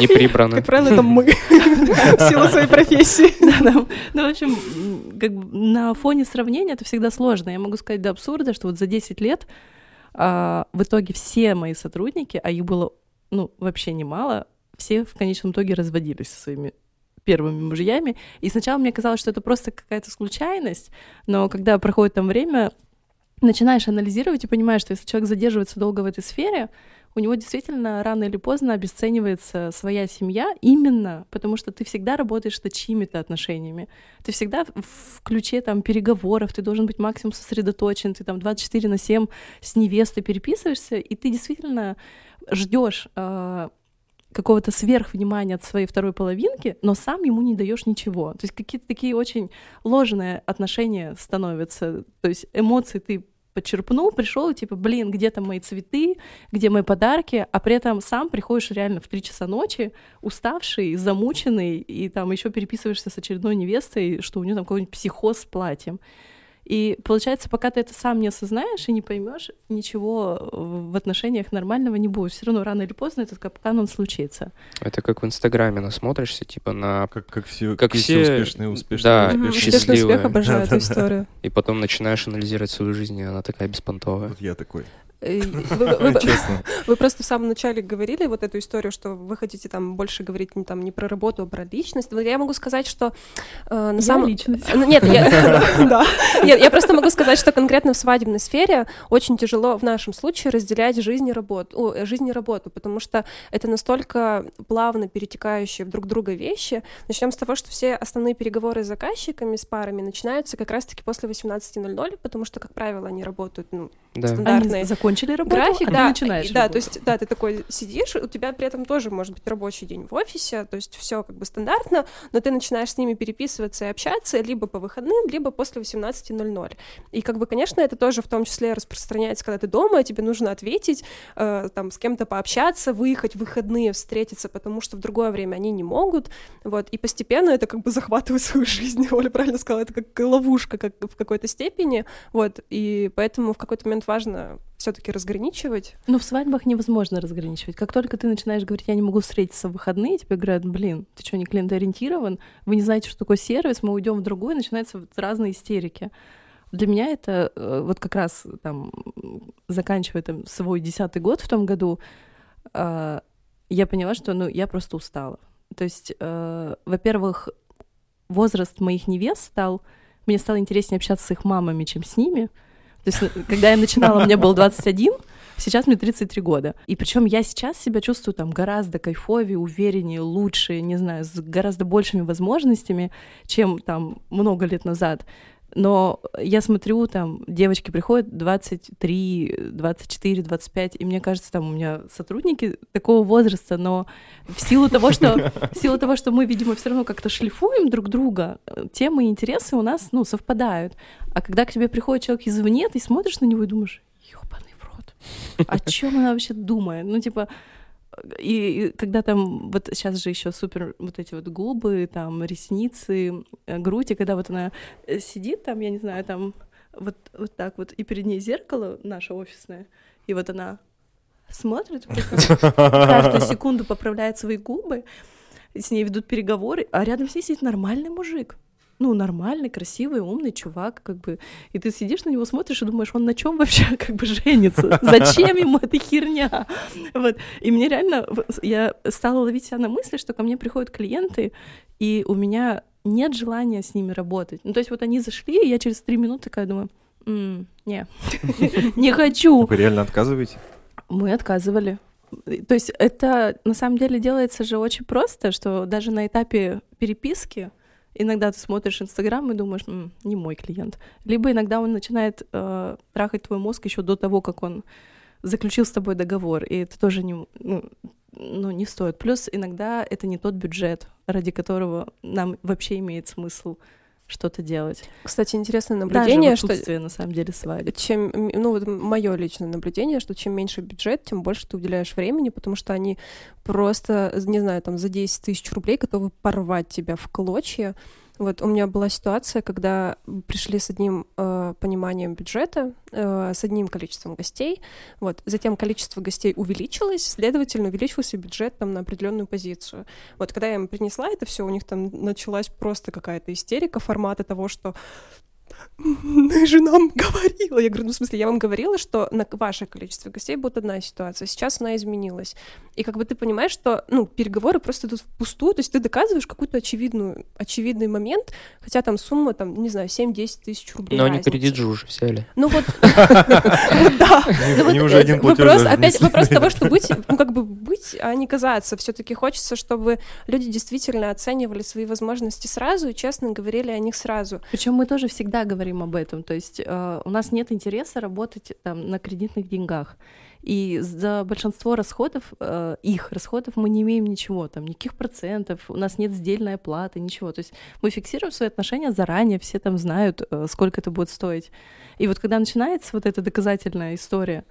Не прибрано. Как правило, это мы. В силу своей профессии. Ну, в общем, на фоне сравнения это всегда сложно. Я могу сказать до абсурда, что вот за десять лет в итоге все мои сотрудники, а их было, ну, вообще немало, все в конечном итоге разводились со своими первыми мужьями. И сначала мне казалось, что это просто какая-то случайность, но когда проходит там время, начинаешь анализировать и понимаешь, что если человек задерживается долго в этой сфере, у него действительно рано или поздно обесценивается своя семья именно потому, что ты всегда работаешь над чьими-то отношениями. Ты всегда в ключе там, переговоров, ты должен быть максимум сосредоточен, ты там двадцать четыре на семь с невестой переписываешься, и ты действительно ждешь э, какого-то сверхвнимания от своей второй половинки, но сам ему не даешь ничего. То есть какие-то такие очень ложные отношения становятся. То есть эмоции ты подчерпнул, пришел и типа, блин, где там мои цветы, где мои подарки, а при этом сам приходишь реально в три часа ночи, уставший, замученный, и там еще переписываешься с очередной невестой, что у нее там какой-нибудь психоз с платьем. И получается, пока ты это сам не осознаешь и не поймешь, ничего в отношениях нормального не будет. Все равно рано или поздно этот капкан он случится. Это как в Инстаграме насмотришься, типа на как, как все, как все успешные, успешные, да, успешные. Счастливые. Успешный успех, обожаю да, эту да, историю. Да. И потом начинаешь анализировать свою жизнь, и она такая беспонтовая. Вот я такой. Вы просто в самом начале говорили вот эту историю, что вы хотите там больше говорить не там не про работу, а про личность. Я могу сказать, что на самом личность. Нет, я просто могу сказать, что конкретно в свадебной сфере очень тяжело в нашем случае разделять жизнь и работу, жизнь и работу, потому что это настолько плавно перетекающие друг друга вещи. Начнем с того, что все основные переговоры с заказчиками, с парами начинаются как раз-таки после восемнадцати ноль-ноль, потому что, как правило, они работают стандартные. Начали работу, график, а да, ты начинаешь да, работу. То есть, да, ты такой сидишь, у тебя при этом тоже может быть рабочий день в офисе, то есть все как бы стандартно, но ты начинаешь с ними переписываться и общаться либо по выходным, либо после восемнадцати ноль-ноль. И как бы, конечно, это тоже в том числе распространяется, когда ты дома, тебе нужно ответить, э, там, с кем-то пообщаться, выехать в выходные, встретиться, потому что в другое время они не могут, вот, и постепенно это как бы захватывает свою жизнь, Оля правильно сказала, это как ловушка как в какой-то степени, вот, и поэтому в какой-то момент важно все-таки разграничивать? Ну, в свадьбах невозможно разграничивать. Как только ты начинаешь говорить, я не могу встретиться в выходные, тебе говорят, блин, ты что, не клиентоориентирован? Вы не знаете, что такое сервис, мы уйдем в другой, начинаются вот разные истерики. Для меня это вот как раз, там, заканчивая там, свой десятый год в том году, я поняла, что ну, я просто устала. То есть, во-первых, возраст моих невест стал... Мне стало интереснее общаться с их мамами, чем с ними. То есть, когда я начинала, мне было двадцать один, сейчас мне тридцать три года. И причем я сейчас себя чувствую там гораздо кайфовее, увереннее, лучше, не знаю, с гораздо большими возможностями, чем там много лет назад. Но я смотрю, там девочки приходят двадцать три, двадцать четыре, двадцать пять, и мне кажется, там у меня сотрудники такого возраста, но в силу того, что, в силу того, что мы, видимо, все равно как-то шлифуем друг друга, темы и интересы у нас, ну, совпадают. А когда к тебе приходит человек извне, ты смотришь на него и думаешь, ёбаный в рот, о чем она вообще думает? Ну, типа... И, и когда там, вот сейчас же еще супер вот эти вот губы, там, ресницы, грудь, и когда вот она сидит там, я не знаю, там, вот, вот так вот, и перед ней зеркало наше офисное, и вот она смотрит, каждую секунду поправляет свои губы, с ней ведут переговоры, а рядом с ней сидит нормальный мужик. Ну, нормальный, красивый, умный чувак, как бы. И ты сидишь на него, смотришь и думаешь, он на чем вообще как бы женится? Зачем ему эта херня? Вот. И мне реально... Я стала ловить себя на мысли, что ко мне приходят клиенты, и у меня нет желания с ними работать. Ну, то есть вот они зашли, и я через три минуты такая думаю, не, не хочу. Вы реально отказываете? Мы отказывали. То есть это на самом деле делается же очень просто, что даже на этапе переписки иногда ты смотришь Инстаграм и думаешь, м-м, не мой клиент. Либо иногда он начинает э, трахать твой мозг еще до того, как он заключил с тобой договор, и это тоже не, ну, ну, не стоит. Плюс иногда это не тот бюджет, ради которого нам вообще имеет смысл что-то делать. Кстати, интересное наблюдение, даже в отсутствие, что на самом деле свадеб. Чем, ну вот мое личное наблюдение, что чем меньше бюджет, тем больше ты уделяешь времени, потому что они просто, не знаю, там за десять тысяч рублей готовы порвать тебя в клочья. Вот у меня была ситуация, когда пришли с одним э, пониманием бюджета, э, с одним количеством гостей, вот, затем количество гостей увеличилось, следовательно, увеличился бюджет там на определенную позицию. Вот, когда я им принесла это все, у них там началась просто какая-то истерика формата того, что Ты же нам говорила. Я говорю, ну, в смысле, я вам говорила, что на ваше количество гостей будет одна ситуация. Сейчас она изменилась. И как бы ты понимаешь, что, ну, переговоры просто идут впустую. То есть ты доказываешь какой-то очевидную, очевидный момент, хотя там сумма, там, не знаю, семь-десять тысяч рублей. Но они передиджу уже взяли. Ну вот, да. Они уже один платеж. Опять вопрос того, что быть, ну, как бы быть, а не казаться. Все-таки хочется, чтобы люди действительно оценивали свои возможности сразу и честно говорили о них сразу. Причем мы тоже всегда говорим об этом. То есть э, у нас нет интереса работать там, на кредитных деньгах. И за большинство расходов, э, их расходов, мы не имеем ничего, там, никаких процентов, у нас нет сдельной оплаты, ничего. То есть мы фиксируем свои отношения заранее, все там знают, э, сколько это будет стоить. И вот когда начинается вот эта доказательная история,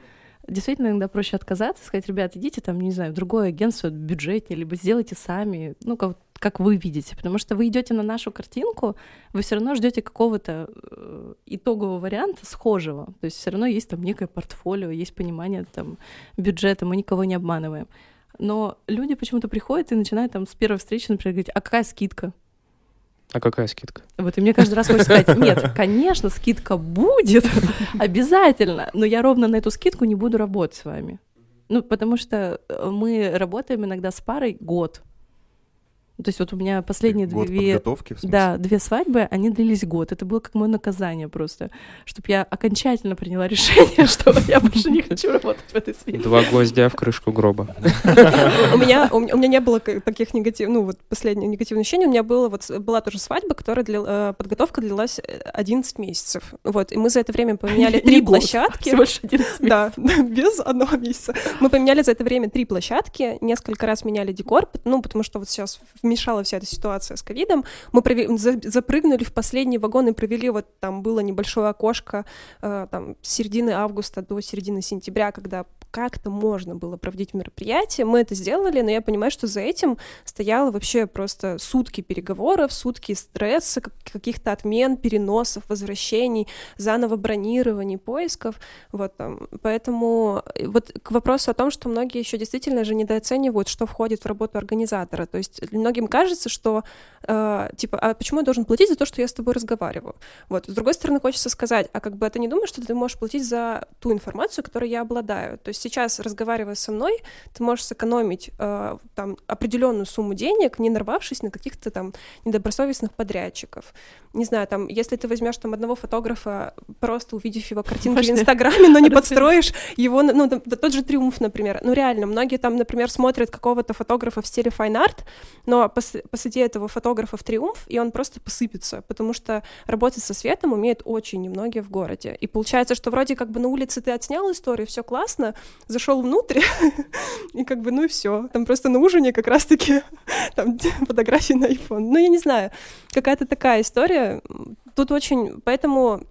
действительно иногда проще отказаться, сказать, ребят, идите там, не знаю, в другое агентство, бюджетнее, либо сделайте сами, ну, как как вы видите, потому что вы идете на нашу картинку, вы все равно ждете какого-то итогового варианта схожего, то есть все равно есть там некое портфолио, есть понимание там бюджета, мы никого не обманываем, но люди почему-то приходят и начинают там с первой встречи, например, говорить, а какая скидка? А какая скидка? Вот, и мне каждый раз хочется сказать, нет, конечно, скидка будет, обязательно, но я ровно на эту скидку не буду работать с вами, ну, потому что мы работаем иногда с парой год. То есть вот у меня последние год две... подготовки, в смысле? Да, две свадьбы, они длились год. Это было как мое наказание просто, чтобы я окончательно приняла решение, что я больше не хочу работать в этой сфере. Два гвоздя в крышку гроба. У меня у меня не было таких негативных, ну вот последних негативных ощущений. У меня было вот была тоже свадьба, которая подготовка длилась одиннадцать месяцев. Вот, и мы за это время поменяли три площадки. Всего лишь одиннадцать месяцев. Да, без одного месяца. Мы поменяли за это время три площадки, несколько раз меняли декор, ну потому что вот сейчас вмешала вся эта ситуация с ковидом, мы провели, за, запрыгнули в последний вагон и провели, вот там было небольшое окошко э, там, с середины августа до середины сентября, когда как-то можно было проводить мероприятие, мы это сделали, но я понимаю, что за этим стояло вообще просто сутки переговоров, сутки стресса, каких-то отмен, переносов, возвращений, заново бронирований, поисков, вот там, поэтому вот к вопросу о том, что многие еще действительно же недооценивают, что входит в работу организатора, то есть многим кажется, что, э, типа, а почему я должен платить за то, что я с тобой разговариваю? Вот. С другой стороны, хочется сказать, а как бы ты не думаешь, что ты можешь платить за ту информацию, которой я обладаю? То есть сейчас, разговаривая со мной, ты можешь сэкономить э, там, определенную сумму денег, не нарвавшись на каких-то там недобросовестных подрядчиков. Не знаю, там, если ты возьмешь там одного фотографа, просто увидев его картинки Пошли. в Инстаграме, но не подстроишь его, ну, там, тот же Триумф, например. Ну, реально, многие там, например, смотрят какого-то фотографа в стиле файн-арт, но посади этого фотографа в Триумф, и он просто посыпется, потому что работать со светом умеют очень немногие в городе. И получается, что вроде как бы на улице ты отснял историю, все классно, зашел внутрь, и как бы ну и все. Там просто на ужине как раз-таки там фотографии на айфон. Ну я не знаю, какая-то такая история. Тут очень... Поэтому...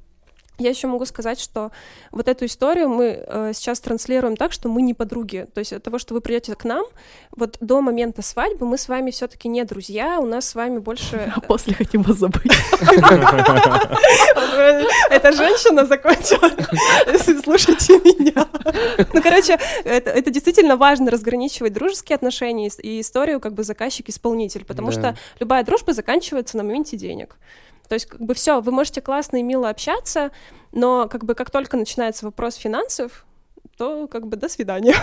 Я еще могу сказать, что вот эту историю мы э, сейчас транслируем так, что мы не подруги. То есть от того, что вы придете к нам, вот до момента свадьбы мы с вами все-таки не друзья, у нас с вами больше... А после хотим вас забыть. Эта женщина закончила, если слушайте меня. Ну, короче, это действительно важно разграничивать дружеские отношения и историю как бы заказчик-исполнитель, потому что любая дружба заканчивается на моменте денег. То есть, как бы все, вы можете классно и мило общаться, но как бы как только начинается вопрос финансов, то как бы до свидания.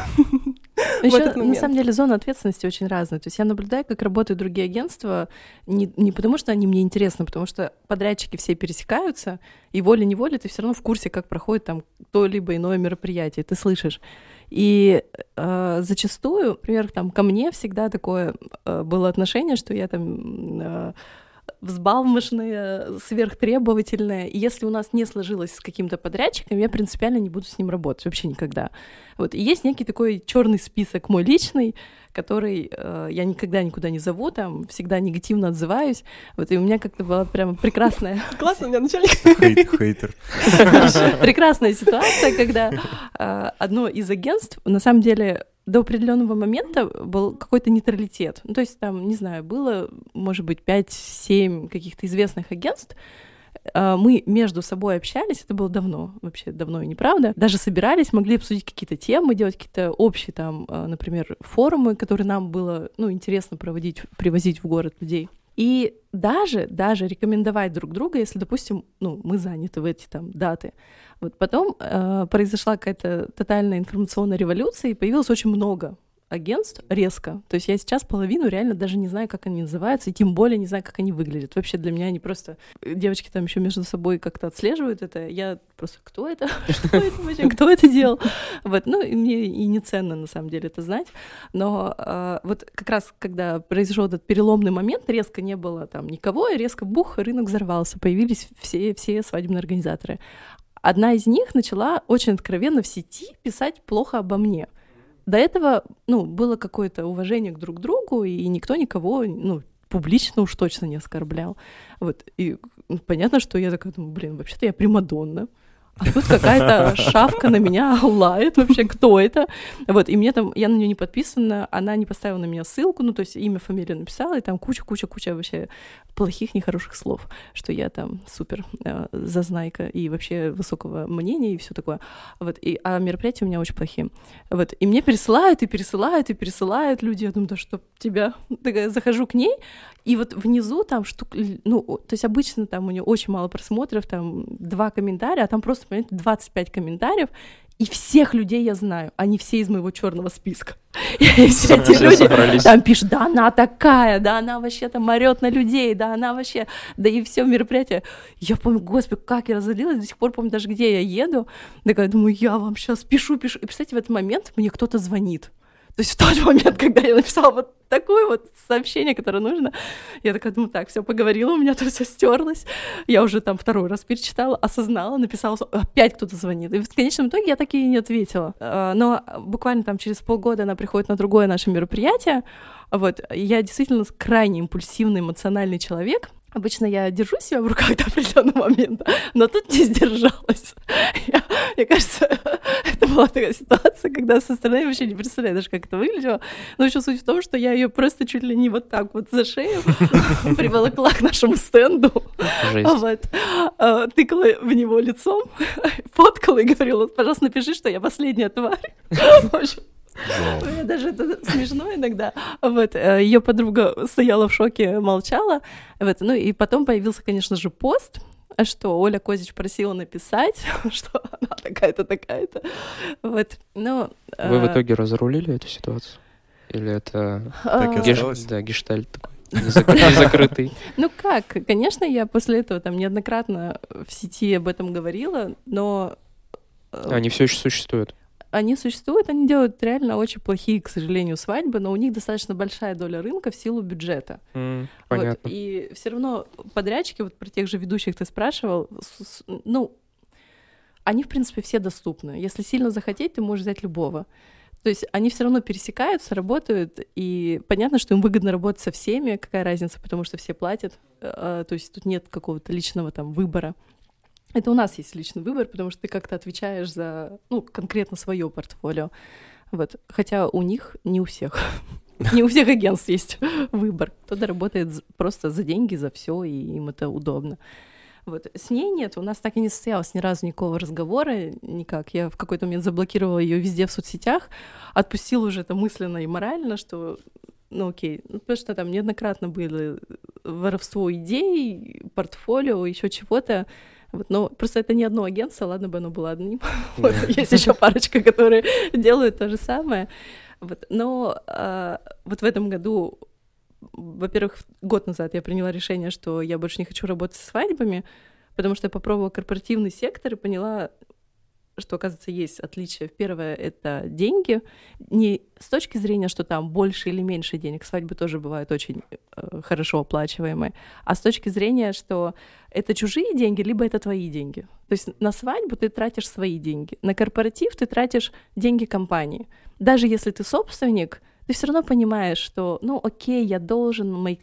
Еще, на самом деле, зона ответственности очень разная. То есть я наблюдаю, как работают другие агентства, не, не потому что они мне интересны, потому что подрядчики все пересекаются, и волей-неволей ты все равно в курсе, как проходит там то-либо иное мероприятие, ты слышишь. И э, зачастую, например, там, ко мне всегда такое э, было отношение, что я там... Э, взбалмошная, сверхтребовательная. И если у нас не сложилось с каким-то подрядчиком, я принципиально не буду с ним работать вообще никогда. Вот. И есть некий такой черный список мой личный, который э, я никогда никуда не зову, там всегда негативно отзываюсь. Вот. И у меня как-то была прям прекрасная... Классно, у меня начальник... Хейтер. Прекрасная ситуация, когда одно из агентств, на самом деле... До определенного момента был какой-то нейтралитет. Ну, то есть там, не знаю, было, может быть, пять-семь каких-то известных агентств. Мы между собой общались, это было давно, вообще давно и неправда. Даже собирались, могли обсудить какие-то темы, делать какие-то общие там, например, форумы, которые нам было, ну, интересно проводить, привозить в город людей. И даже, даже рекомендовать друг друга, если, допустим, ну, мы заняты в эти там даты. Вот потом э, произошла какая-то тотальная информационная революция, и появилось очень много агентств резко. То есть я сейчас половину реально даже не знаю, как они называются, и тем более не знаю, как они выглядят. Вообще для меня они просто... Девочки там еще между собой как-то отслеживают это. Я просто... Кто это? Что это вообще? Кто это делал? Вот. Ну, и мне и не ценно, на самом деле, это знать. Но э, вот как раз, когда произошел этот переломный момент, резко не было там никого, и резко бух, рынок взорвался. Появились все, все свадебные организаторы. Одна из них начала очень откровенно в сети писать плохо обо мне. До этого, ну, было какое-то уважение друг к другу, и никто никого, ну, публично уж точно не оскорблял. Вот. И понятно, что я такая думаю, блин, вообще-то я примадонна. А тут какая-то шавка на меня лает, вообще, кто это? Вот, и мне там, я на нее не подписана, она не поставила на меня ссылку, ну, то есть имя, фамилию написала, и там куча-куча-куча вообще плохих, нехороших слов, что я там супер э, зазнайка и вообще высокого мнения и все такое. Вот, и, а мероприятия у меня очень плохие. Вот, и мне пересылают, и пересылают, и пересылают люди, я думаю, да чтоб тебя, такая, захожу к ней, и вот внизу там штук, ну, то есть обычно там у нее очень мало просмотров, там два комментария, а там просто двадцать пять комментариев, и всех людей я знаю, они все из моего черного списка. И все эти люди там пишут, да она такая, да она вообще там орёт на людей, да она вообще, да и все мероприятие. Я помню, господи, как я разозлилась, до сих пор помню даже, где я еду. Такая, думаю, я вам сейчас пишу, пишу. И, кстати, в этот момент мне кто-то звонит. То есть в тот момент, когда я написала вот такое вот сообщение, которое нужно, я такая думаю, так, все поговорила, у меня тут все стерлось, я уже там второй раз перечитала, осознала, написала, опять кто-то звонит. И в конечном итоге я так и не ответила. Но буквально там через полгода она приходит на другое наше мероприятие. Вот. Я действительно крайне импульсивный, эмоциональный человек. Обычно я держу себя в руках до определенного момента, но тут не сдержалась. Я, мне кажется, это была такая ситуация, когда со стороны вообще не представляешь, как это выглядело. Но еще суть в том, что я ее просто чуть ли не вот так вот за шею приволокла к нашему стенду. Тыкала в него лицом, фоткала и говорила, пожалуйста, напиши, что я последняя тварь. Wow. Даже это смешно иногда. Вот, ее подруга стояла в шоке, молчала. Вот, ну и потом появился, конечно же, пост, что Оля Козич просила написать, что она такая-то, такая-то. Вот, ну, Вы а... в итоге разрулили эту ситуацию? Или это а... геш... да, гештальт такой? Незакрытый. Ну как, конечно, я после этого там неоднократно в сети об этом говорила, но... Они все еще существуют. Они существуют, они делают реально очень плохие, к сожалению, свадьбы, но у них достаточно большая доля рынка в силу бюджета. Mm, понятно. Вот, и все равно подрядчики, вот про тех же ведущих ты спрашивал, с, с, ну, они, в принципе, все доступны. Если сильно захотеть, ты можешь взять любого. То есть они все равно пересекаются, работают, и понятно, что им выгодно работать со всеми, какая разница, потому что все платят, то есть тут нет какого-то личного там выбора. Это у нас есть личный выбор, потому что ты как-то отвечаешь за, ну, конкретно свое портфолио. Вот. Хотя у них не у всех. Не у всех агентств есть выбор. Кто-то работает просто за деньги, за все, и им это удобно. Вот. С ней нет, у нас так и не состоялось ни разу никакого разговора, никак. Я в какой-то момент заблокировала ее везде в соцсетях, отпустила уже это мысленно и морально, что... Ну окей, ну, потому что там неоднократно было воровство идей, портфолио, еще чего-то. Вот, но просто это не одно агентство, ладно бы оно было одним. Вот, есть еще парочка, которые делают то же самое. Вот, но а, вот в этом году, во-первых, год назад я приняла решение, что я больше не хочу работать со свадьбами, потому что я попробовала корпоративный сектор и поняла, что, оказывается, есть отличия. Первое — это деньги. Не с точки зрения, что там больше или меньше денег. Свадьбы тоже бывают очень э, хорошо оплачиваемые. А с точки зрения, что это чужие деньги, либо это твои деньги. То есть на свадьбу ты тратишь свои деньги. На корпоратив ты тратишь деньги компании. Даже если ты собственник, ты все равно понимаешь, что, ну, окей, я должен, мои,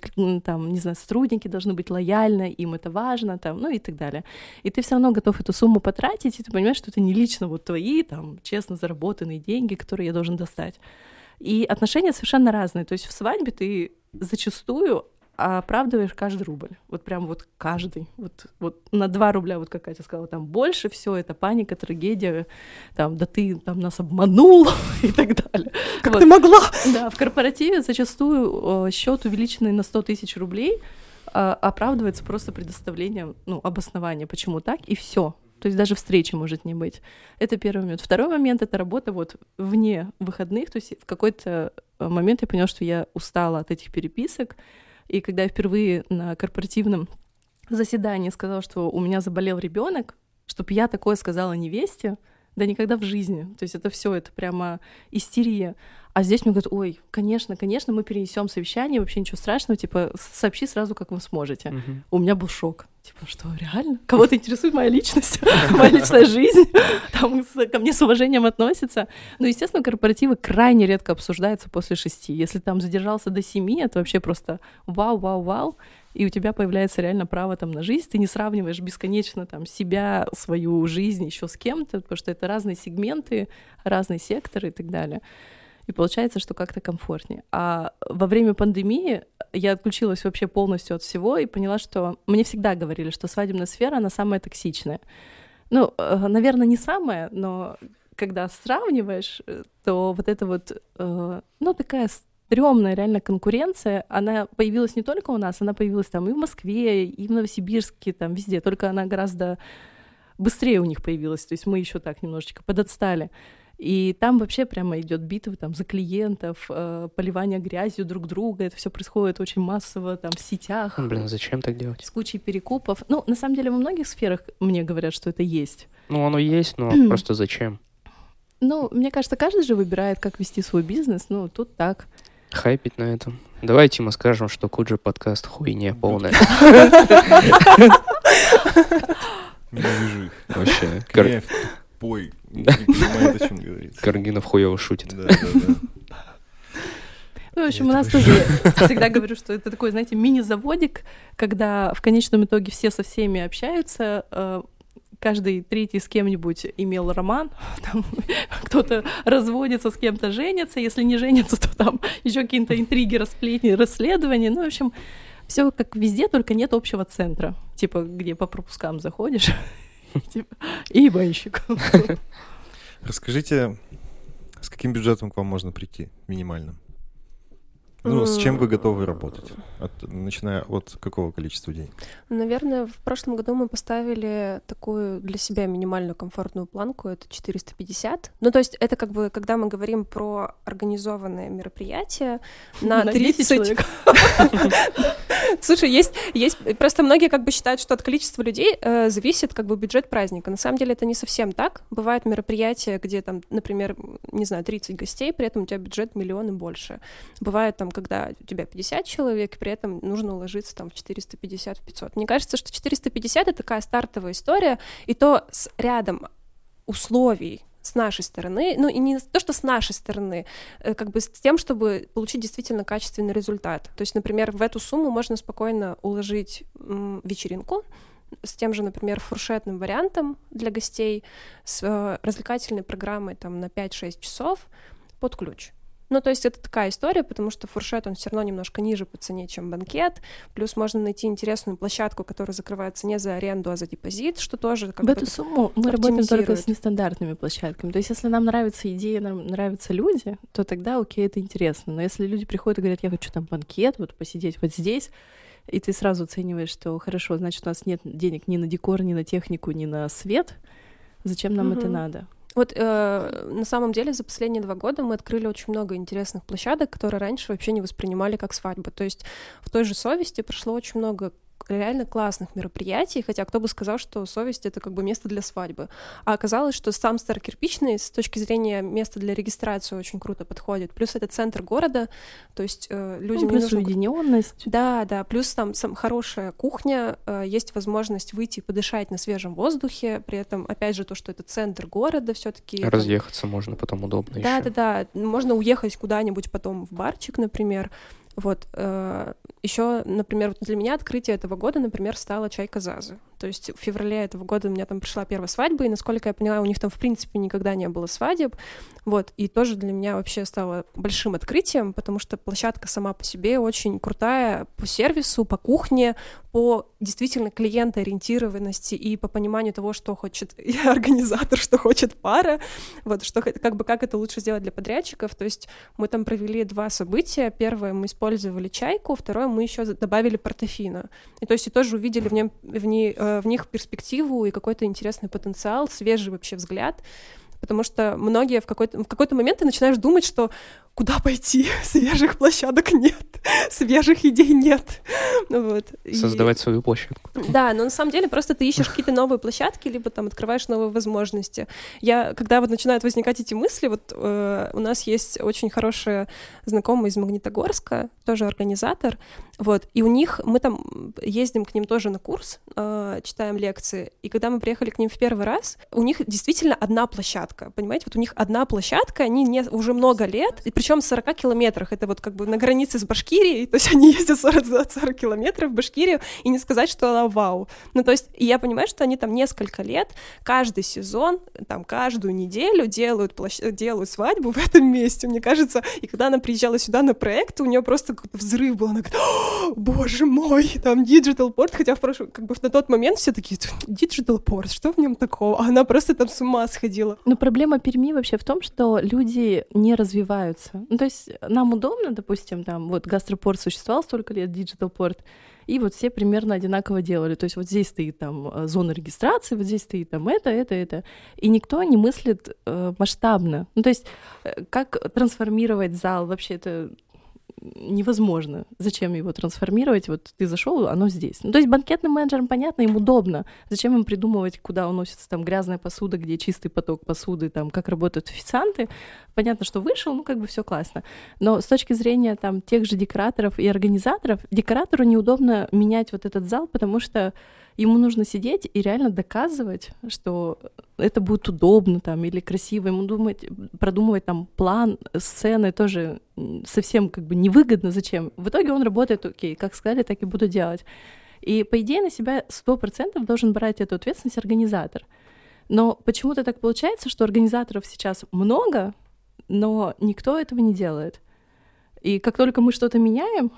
там, не знаю, сотрудники должны быть лояльны, им это важно, там, ну и так далее. И ты все равно готов эту сумму потратить, и ты понимаешь, что это не лично вот твои, там, честно заработанные деньги, которые я должен достать. И отношения совершенно разные. То есть в свадьбе ты зачастую оправдываешь каждый рубль. Вот прям вот каждый. Вот, вот на два рубля, вот как Катя сказала, там больше все это паника, трагедия, там, да ты там нас обманул и так далее. Как вот. Ты могла? Да, в корпоративе зачастую счет увеличенный на сто тысяч рублей, а, оправдывается просто предоставлением, ну, обоснования, почему так, и все. То есть даже встречи может не быть. Это первый момент. Второй момент — это работа вот вне выходных. То есть в какой-то момент я поняла, что я устала от этих переписок. И когда я впервые на корпоративном заседании сказала, что у меня заболел ребенок, чтобы я такое сказала невесте, да никогда в жизни. То есть это все, это прямо истерия. А здесь мне говорят: ой, конечно, конечно, мы перенесем совещание, вообще ничего страшного, типа, сообщи сразу, как вы сможете. Uh-huh. У меня был шок. Типа, что, реально? Кого-то интересует моя личность, моя личная жизнь, там ко мне с уважением относятся. Но, естественно, корпоративы крайне редко обсуждаются после шести. Если там задержался до семи, это вообще просто вау-вау-вау. И у тебя появляется реально право там на жизнь. Ты не сравниваешь бесконечно там себя, свою жизнь еще с кем-то, потому что это разные сегменты, разные секторы и так далее. И получается, что как-то комфортнее. А во время пандемии я отключилась вообще полностью от всего и поняла, что мне всегда говорили, что свадебная сфера, она самая токсичная. Ну, наверное, не самая, но когда сравниваешь, то вот эта вот, ну, такая стрёмная реально конкуренция, она появилась не только у нас, она появилась там и в Москве, и в Новосибирске, там везде, только она гораздо быстрее у них появилась, то есть мы еще так немножечко подотстали. И там вообще прямо идет битва там за клиентов, э, поливание грязью друг друга, это все происходит очень массово там в сетях. Блин, зачем так делать? С кучей перекупов. Ну, на самом деле во многих сферах мне говорят, что это есть. Ну, оно есть, но просто зачем? Ну, мне кажется, каждый же выбирает, как вести свой бизнес, ну, тут так. Хайпить на этом. Давайте мы скажем, что Куджи подкаст хуйня полная. Ненавижу их. Вообще. Кровь. Пой, не понимает, о чем говорит. Каргинов хуёво шутит. Да, да, да. Ну, в общем, у нас тоже, я всегда говорю, что это такой, знаете, мини-заводик, когда в конечном итоге все со всеми общаются, каждый третий с кем-нибудь имел роман, там, кто-то разводится, с кем-то женится, если не женится, то там еще какие-то интриги, расплетни, расследования, ну, в общем, все как везде, только нет общего центра, типа, где по пропускам заходишь, и банщик. Расскажите, с каким бюджетом к вам можно прийти минимальным? Ну, с чем вы готовы работать? От, начиная от какого количества денег? Наверное, в прошлом году мы поставили такую для себя минимальную комфортную планку, это четыреста пятьдесят. Ну, то есть это как бы, когда мы говорим про организованное мероприятие на тридцать человек. Слушай, есть, есть, просто многие как бы считают, что от количества людей э, зависит как бы бюджет праздника. На самом деле это не совсем так. Бывают мероприятия, где там, например, не знаю, тридцать гостей, при этом у тебя бюджет миллион и больше. Бывает там, когда у тебя пятьдесят человек, при этом нужно уложиться там в четыреста пятьдесят - пятьсот. Мне кажется, что четыреста пятьдесят — это такая стартовая история, и то с рядом условий, с нашей стороны, ну и не то, что с нашей стороны, как бы с тем, чтобы получить действительно качественный результат. То есть, например, в эту сумму можно спокойно уложить м, вечеринку с тем же, например, фуршетным вариантом для гостей, с э, развлекательной программой там на пять-шесть часов под ключ. Ну, то есть это такая история, потому что фуршет, он все равно немножко ниже по цене, чем банкет, плюс можно найти интересную площадку, которая закрывается не за аренду, а за депозит, что тоже как бы в эту сумму мы работаем только с нестандартными площадками. То есть если нам нравится идея, нам нравятся люди, то тогда окей, это интересно. Но если люди приходят и говорят: я хочу там банкет, вот посидеть вот здесь, и ты сразу оцениваешь, что хорошо, значит, у нас нет денег ни на декор, ни на технику, ни на свет, зачем нам mm-hmm. это надо? Вот э, на самом деле за последние два года мы открыли очень много интересных площадок, которые раньше вообще не воспринимали как свадьбы. То есть в той же «Совести» прошло очень много реально классных мероприятий, хотя кто бы сказал, что «Совесть» — это как бы место для свадьбы. А оказалось, что сам Старокирпичный с точки зрения места для регистрации очень круто подходит. Плюс это центр города, то есть э, людям ну, плюс не нужно... уединенность. Да, да, плюс там, там хорошая кухня, э, есть возможность выйти и подышать на свежем воздухе, при этом, опять же, то, что это центр города, все-таки... Разъехаться там... можно потом удобно да, еще. Да-да-да, можно уехать куда-нибудь потом в барчик, например. Вот. Еще, например, для меня открытие этого года, например, стала чайка Зазы. То есть в феврале этого года у меня там пришла первая свадьба, и, насколько я поняла, у них там, в принципе, никогда не было свадеб. Вот. И тоже для меня вообще стало большим открытием, потому что площадка сама по себе очень крутая по сервису, по кухне, по действительно клиентоориентированности и по пониманию того, что хочет и организатор, что хочет пара, вот, что, как бы, как это лучше сделать для подрядчиков. То есть мы там провели два события. Первое, мы использовали чайку, второе, мы еще добавили портофино. И то есть и тоже увидели в нем, в ней, в них перспективу и какой-то интересный потенциал, свежий вообще взгляд, потому что многие в какой-то, в какой-то момент ты начинаешь думать, что куда пойти, свежих площадок нет, свежих идей нет. Вот. Создавать и... свою площадку. Да, но на самом деле просто ты ищешь какие-то новые площадки, либо там открываешь новые возможности. Я, когда вот начинают возникать эти мысли, вот э, у нас есть очень хорошая знакомая из Магнитогорска, тоже организатор, вот, и у них, мы там ездим к ним тоже на курс, э, читаем лекции, и когда мы приехали к ним в первый раз, у них действительно одна площадка, понимаете, вот у них одна площадка, они не, уже много лет, и причем в сорока километрах, это вот как бы на границе с Башкирией, то есть они ездят сорок километров в Башкирию, и не сказать, что она вау. Ну, то есть я понимаю, что они там несколько лет, каждый сезон, там, каждую неделю делают, площ... делают свадьбу в этом месте, мне кажется, и когда она приезжала сюда на проект, у нее просто какой-то взрыв был, она говорит, боже мой, там диджитал-порт, хотя в прошлом, как бы на тот момент все такие, диджитал-порт, что в нем такого? А она просто там с ума сходила. Но проблема Перми вообще в том, что люди не развиваются. Ну, то есть нам удобно, допустим, там вот гастропорт существовал столько лет, диджитал-порт, и вот все примерно одинаково делали. То есть вот здесь стоит там зона регистрации, вот здесь стоит там это, это, это. И никто не мыслит э, масштабно. Ну, то есть как трансформировать зал, вообще это невозможно. Зачем его трансформировать? Вот ты зашел, оно здесь. Ну, то есть банкетным менеджерам понятно, им удобно. Зачем им придумывать, куда уносится там грязная посуда, где чистый поток посуды, там как работают официанты? Понятно, что вышел, ну как бы все классно. Но с точки зрения там тех же декораторов и организаторов, декоратору неудобно менять вот этот зал, потому что ему нужно сидеть и реально доказывать, что это будет удобно там, или красиво. Ему думать, продумывать там план, сцены тоже совсем как бы невыгодно. Зачем? В итоге он работает, окей, как сказали, так и буду делать. И по идее на себя сто процентов должен брать эту ответственность организатор. Но почему-то так получается, что организаторов сейчас много, но никто этого не делает. И как только мы что-то меняем,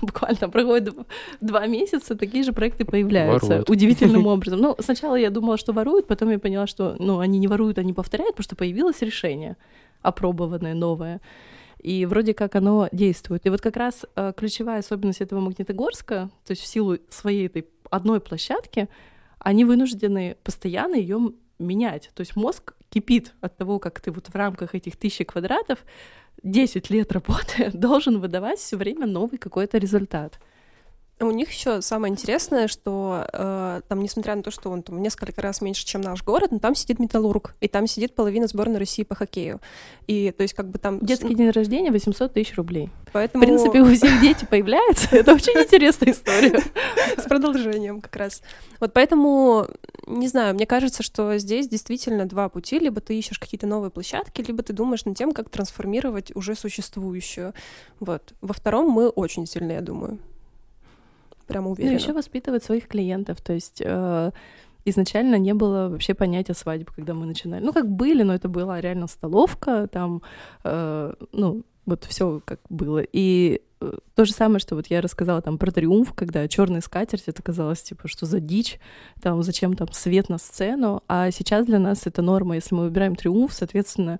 буквально проходит два месяца, такие же проекты появляются. Воруют. Удивительным образом. Ну, сначала я думала, что воруют, потом я поняла, что ну, они не воруют, они повторяют, потому что появилось решение опробованное, новое. И вроде как оно действует. И вот как раз ключевая особенность этого Магнитогорска, то есть в силу своей этой одной площадки, они вынуждены постоянно ее менять. То есть мозг кипит от того, как ты вот в рамках этих тысячи квадратов десять лет работы должен выдавать все время новый какой-то результат. У них еще самое интересное, что э, там, несмотря на то, что он там в несколько раз меньше, чем наш город, но там сидит Металлург, и там сидит половина сборной России по хоккею. И то есть как бы там... Детский день рождения восемьсот тысяч рублей. Поэтому... В принципе, у всех дети появляются. Это очень интересная история. С продолжением как раз. Вот поэтому, не знаю, мне кажется, что здесь действительно два пути. Либо ты ищешь какие-то новые площадки, либо ты думаешь над тем, как трансформировать уже существующую. Вот. Во втором мы очень сильны, я думаю. Прямо уверена. Ну, еще воспитывать своих клиентов. То есть э, изначально не было вообще понятия свадьбы, когда мы начинали. Ну, как были, но это была реально столовка, там, э, ну, вот все как было. И э, то же самое, что вот я рассказала там про триумф, когда черная скатерть, это казалось, типа, что за дичь, там, зачем там свет на сцену. А сейчас для нас это норма. Если мы выбираем триумф, соответственно,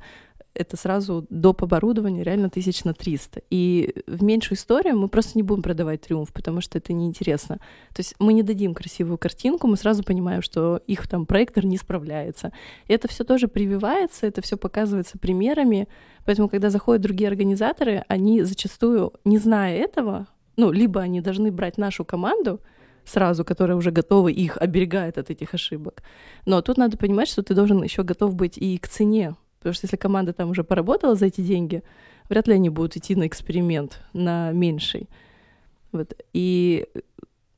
это сразу доп. Оборудование реально тысяч на триста. И в меньшую историю мы просто не будем продавать триумф, потому что это неинтересно. То есть мы не дадим красивую картинку, мы сразу понимаем, что их там проектор не справляется. И это все тоже прививается, это все показывается примерами. Поэтому, когда заходят другие организаторы, они зачастую, не зная этого, ну, либо они должны брать нашу команду сразу, которая уже готова, их оберегает от этих ошибок. Но тут надо понимать, что ты должен еще готов быть и к цене. Потому что если команда там уже поработала за эти деньги, вряд ли они будут идти на эксперимент, на меньший. Вот. И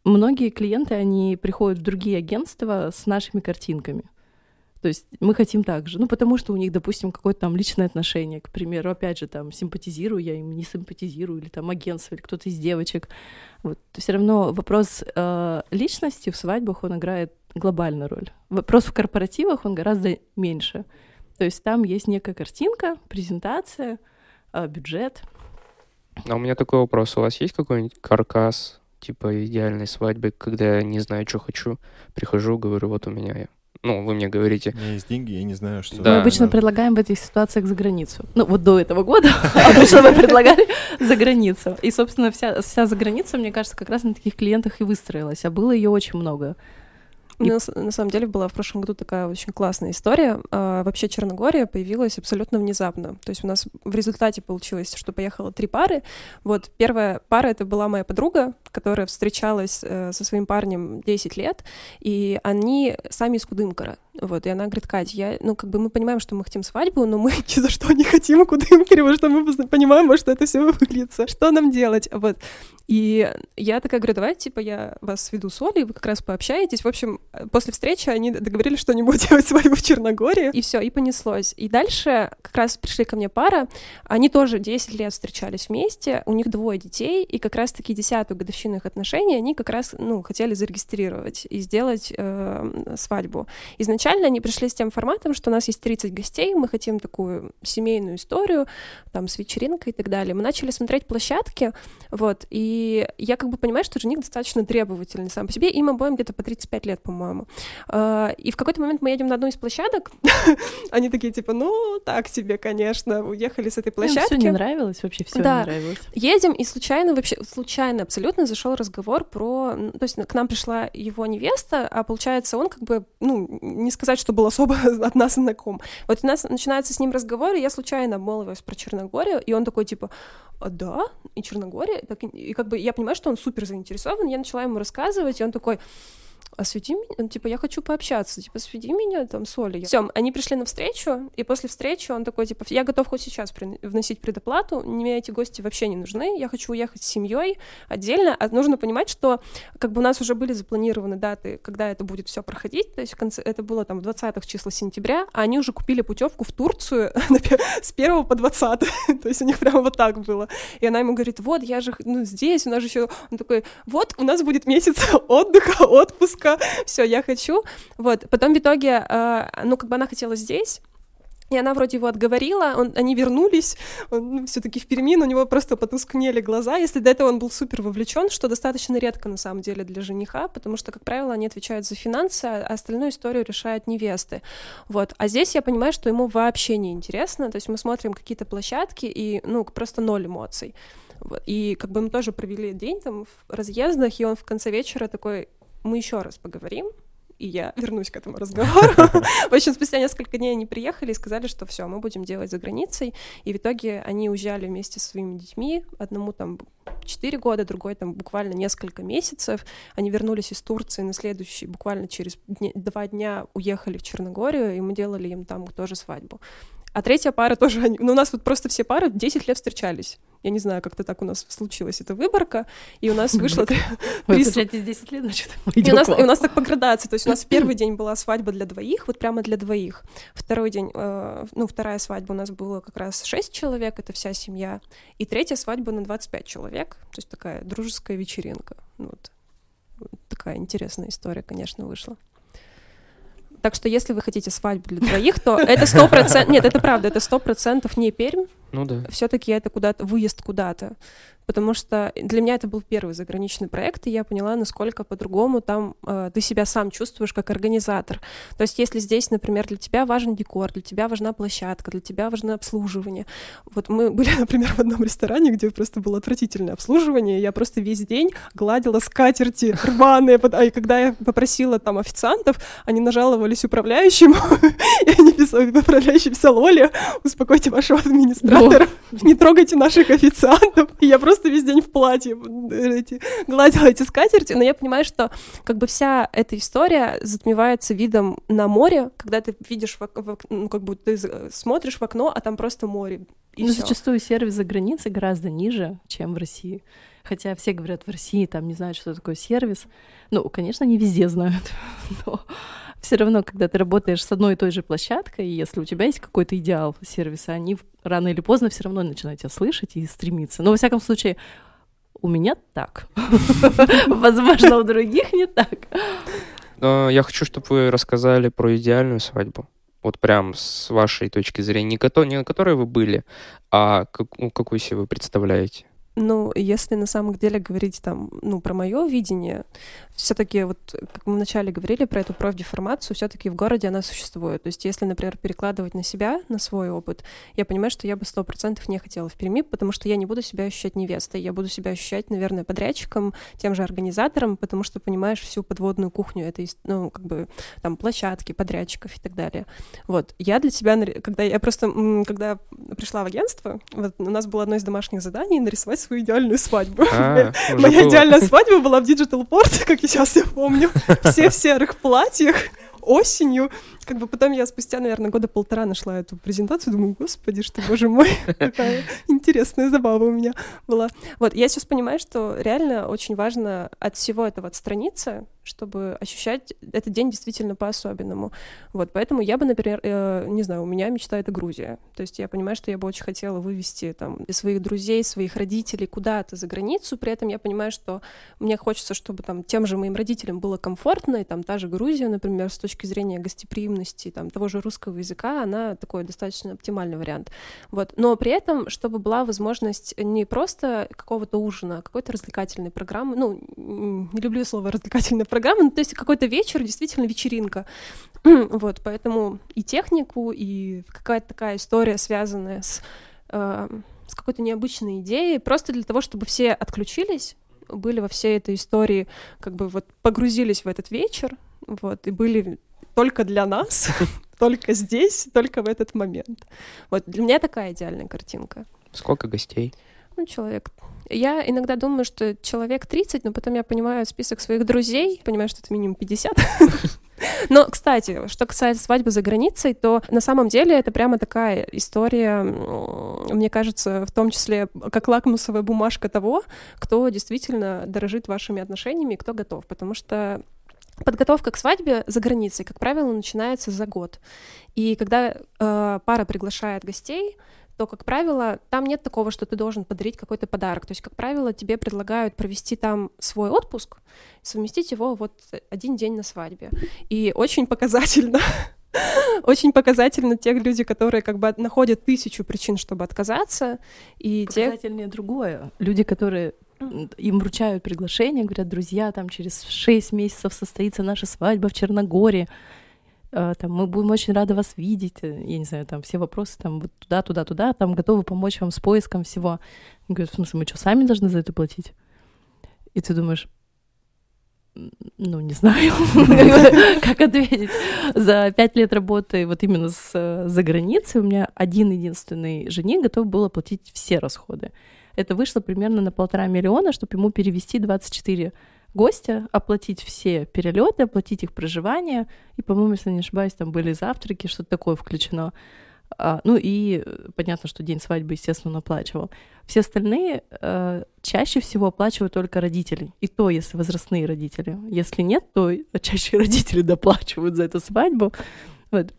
многие клиенты, они приходят в другие агентства с нашими картинками. То То есть мы хотим так же. Ну, потому что у них, допустим, какое-то там личное отношение. К примеру, опять же, там, симпатизирую я им, не симпатизирую, или там агентство, или кто-то из девочек. Вот. Все равно вопрос э, личности в свадьбах, он играет глобальную роль. Вопрос в корпоративах, он гораздо меньше. То есть там есть некая картинка, презентация, э, бюджет. А у меня такой вопрос. У вас есть какой-нибудь каркас, типа идеальной свадьбы, когда я не знаю, что хочу, прихожу, говорю, вот у меня я. Ну, вы мне говорите... У меня есть деньги, я не знаю, что... Да. Мы обычно да. предлагаем в этих ситуациях за границу. Ну, вот до этого года обычно мы предлагали за границу. И, собственно, вся, вся за граница, мне кажется, как раз на таких клиентах и выстроилась. А было ее очень много. У и... нас, на самом деле, была в прошлом году такая очень классная история. А, вообще Черногория появилась абсолютно внезапно. То есть у нас в результате получилось, что поехало три пары. Вот первая пара — это была моя подруга, которая встречалась э, со своим парнем десять лет, и они сами из Кудымкара. Вот, и она говорит: Кать, я, ну, как бы мы понимаем, что мы хотим свадьбу, но мы ни за что не хотим Кудымкаре, потому что мы понимаем, во что это все выльется. Что нам делать? Вот. И я такая говорю: давайте, типа, я вас сведу с Олей, вы как раз пообщаетесь. В общем, после встречи они договорились, что они будут делать свадьбу в Черногории. И все, и понеслось. И дальше как раз пришли ко мне пара, они тоже десять лет встречались вместе, у них двое детей, и как раз-таки десятую годовщину их отношений они как раз, ну, хотели зарегистрировать и сделать э, свадьбу. Изначально они пришли с тем форматом, что у нас есть тридцать гостей, мы хотим такую семейную историю, там, с вечеринкой и так далее. Мы начали смотреть площадки, вот, и я как бы понимаю, что жених достаточно требовательный сам по себе, им обоим где-то по тридцать пять лет, по-моему. И в какой-то момент мы едем на одну из площадок, они такие, типа, ну, так себе, конечно, уехали с этой площадки. Всё не нравилось, вообще всё не нравилось. Едем, и случайно, вообще, случайно абсолютно зашел разговор про... То есть к нам пришла его невеста, а, получается, он как бы, ну, не сказать, что был особо от нас знаком. Вот у нас начинается с ним разговор, и я случайно обмолвилась про Черногорию, и он такой, типа, а, да, и Черногория, так, и, и как бы я понимаю, что он супер заинтересован, я начала ему рассказывать, и он такой... а сведи меня, типа, я хочу пообщаться, типа, сведи меня там с Олей. Всё, они пришли на встречу, и после встречи он такой, типа, я готов хоть сейчас вносить предоплату, мне эти гости вообще не нужны, я хочу уехать с семьей отдельно. А нужно понимать, что как бы у нас уже были запланированы даты, когда это будет все проходить, то есть в конце, это было там в двадцатых числа сентября, а они уже купили путевку в Турцию с первого по двадцатое, то есть у них прямо вот так было. И она ему говорит, вот, я же, ну, здесь, у нас же еще, он такой, вот, у нас будет месяц отдыха, отпуска, все, я хочу, вот, потом в итоге, э, ну, как бы она хотела здесь, и она вроде его отговорила, он, они вернулись, он, ну, все-таки в Перми, у него просто потускнели глаза, если до этого он был супер вовлечен, что достаточно редко на самом деле для жениха, потому что, как правило, они отвечают за финансы, а остальную историю решают невесты, вот, а здесь я понимаю, что ему вообще не интересно, то есть мы смотрим какие-то площадки и, ну, просто ноль эмоций, вот. И как бы мы тоже провели день там в разъездах, и он в конце вечера такой: мы еще раз поговорим, и я вернусь к этому разговору. В общем, спустя несколько дней они приехали и сказали, что все, мы будем делать за границей. И в итоге они уезжали вместе со своими детьми. Одному там четыре года, другой там буквально несколько месяцев. Они вернулись из Турции на следующий, буквально через два дня уехали в Черногорию, и мы делали им там тоже свадьбу. А третья пара тоже... Ну, у нас вот просто все пары десять лет встречались. Я не знаю, как-то так у нас случилась эта выборка, и у нас вышло... Вы встречаетесь десять лет, значит, мы идём к вам. И у нас так по градации. То есть у нас первый день была свадьба для двоих, вот прямо для двоих. Второй день... Ну, вторая свадьба у нас было как раз шесть человек, это вся семья. И третья свадьба на двадцать пять человек. То есть такая дружеская вечеринка. Вот такая интересная история, конечно, вышла. Так что если вы хотите свадьбу для двоих, то это сто процентов... Нет, это правда, это сто процентов не Пермь. Ну да. Все-таки это куда-то выезд куда-то. Потому что для меня это был первый заграничный проект, и я поняла, насколько по-другому там э, ты себя сам чувствуешь как организатор. То есть если здесь, например, для тебя важен декор, для тебя важна площадка, для тебя важно обслуживание. Вот мы были, например, в одном ресторане, где просто было отвратительное обслуживание, и я просто весь день гладила скатерти рваные. И когда я попросила там официантов, они нажаловались управляющему, и они писали, управляющий писал: Оля, успокойте вашего администратора, не трогайте наших официантов. И я просто Просто весь день в платье эти, гладила эти скатерти, но я понимаю, что как бы вся эта история затмевается видом на море, когда ты видишь, в, в, ну, как будто ты смотришь в окно, а там просто море. И ну, зачастую сервис за границей гораздо ниже, чем в России. Хотя все говорят, в России там не знают, что такое сервис. Ну, конечно, не везде знают, но все равно, когда ты работаешь с одной и той же площадкой, если у тебя есть какой-то идеал сервиса, они рано или поздно все равно начинают тебя слышать и стремиться. Но, во всяком случае, у меня так. Возможно, у других не так. Я хочу, чтобы вы рассказали про идеальную свадьбу. Вот прям с вашей точки зрения. Не, кото, не на которой вы были, а как, ну, какую себе вы представляете? Ну, если на самом деле говорить там, ну, про мое видение, все-таки вот, как мы вначале говорили про эту профдеформацию, все-таки в городе она существует. То есть если, например, перекладывать на себя, на свой опыт, я понимаю, что я бы сто процентов не хотела в Перми, потому что я не буду себя ощущать невестой, я буду себя ощущать, наверное, подрядчиком, тем же организатором, потому что понимаешь всю подводную кухню этой, ну, как бы, там, площадки, подрядчиков и так далее. Вот. Я для себя, когда я просто, когда пришла в агентство, вот у нас было одно из домашних заданий — нарисовать свою идеальную свадьбу. А, моя было. Идеальная свадьба была в Digital Port, как я сейчас я помню. Все в серых платьях, осенью. Как бы потом я спустя, наверное, года полтора нашла эту презентацию, думаю, господи, что, боже мой, какая интересная забава у меня была. Вот, я сейчас понимаю, что реально очень важно от всего этого отстраниться, чтобы ощущать этот день действительно по-особенному. Вот, поэтому я бы, например, э, не знаю, у меня мечта — это Грузия. То есть я понимаю, что я бы очень хотела вывести там своих друзей, своих родителей куда-то за границу, при этом я понимаю, что мне хочется, чтобы там тем же моим родителям было комфортно, и там та же Грузия, например, с точки зрения гостеприимности, там, того же русского языка, она такой достаточно оптимальный вариант. Вот. Но при этом, чтобы была возможность не просто какого-то ужина, какой-то развлекательной программы, ну, не люблю слово «развлекательная программа», но то есть какой-то вечер, действительно вечеринка. Вот, поэтому и технику, и какая-то такая история, связанная с, э, с какой-то необычной идеей, просто для того, чтобы все отключились, были во всей этой истории, как бы вот погрузились в этот вечер, вот, и были... только для нас, только здесь, только в этот момент. Вот, для меня такая идеальная картинка. Сколько гостей? Ну, человек... Я иногда думаю, что человек тридцать, но потом я понимаю список своих друзей, понимаю, что это минимум пятьдесят. Но, кстати, что касается свадьбы за границей, то на самом деле это прямо такая история, мне кажется, в том числе как лакмусовая бумажка того, кто действительно дорожит вашими отношениями, кто готов, потому что подготовка к свадьбе за границей, как правило, начинается за год. И когда э, пара приглашает гостей, то, как правило, там нет такого, что ты должен подарить какой-то подарок. То есть, как правило, тебе предлагают провести там свой отпуск, совместить его вот один день на свадьбе. И очень показательно... Очень показательно тех людей, которые как бы находят тысячу причин, чтобы отказаться. И показательнее те... другое. Люди, которые им вручают приглашение, говорят: друзья, там через шесть месяцев состоится наша свадьба в Черногории. Там, мы будем очень рады вас видеть. Я не знаю, там все вопросы там вот туда, туда, туда. Там готовы помочь вам с поиском всего. Они говорят: в смысле, мы что, сами должны за это платить? И ты думаешь... Ну, не знаю, как ответить. За пять лет работы вот именно с, за границей у меня один-единственный жених готов был оплатить все расходы. Это вышло примерно на полтора миллиона, чтобы ему перевести двадцать четыре гостя, оплатить все перелеты, оплатить их проживание. И, по-моему, если не ошибаюсь, там были завтраки, что-то такое включено. А, ну и понятно, что день свадьбы, естественно, он оплачивал. Все остальные э, чаще всего оплачивают только родители. И то, если возрастные родители. Если нет, то чаще родители доплачивают за эту свадьбу. Вот.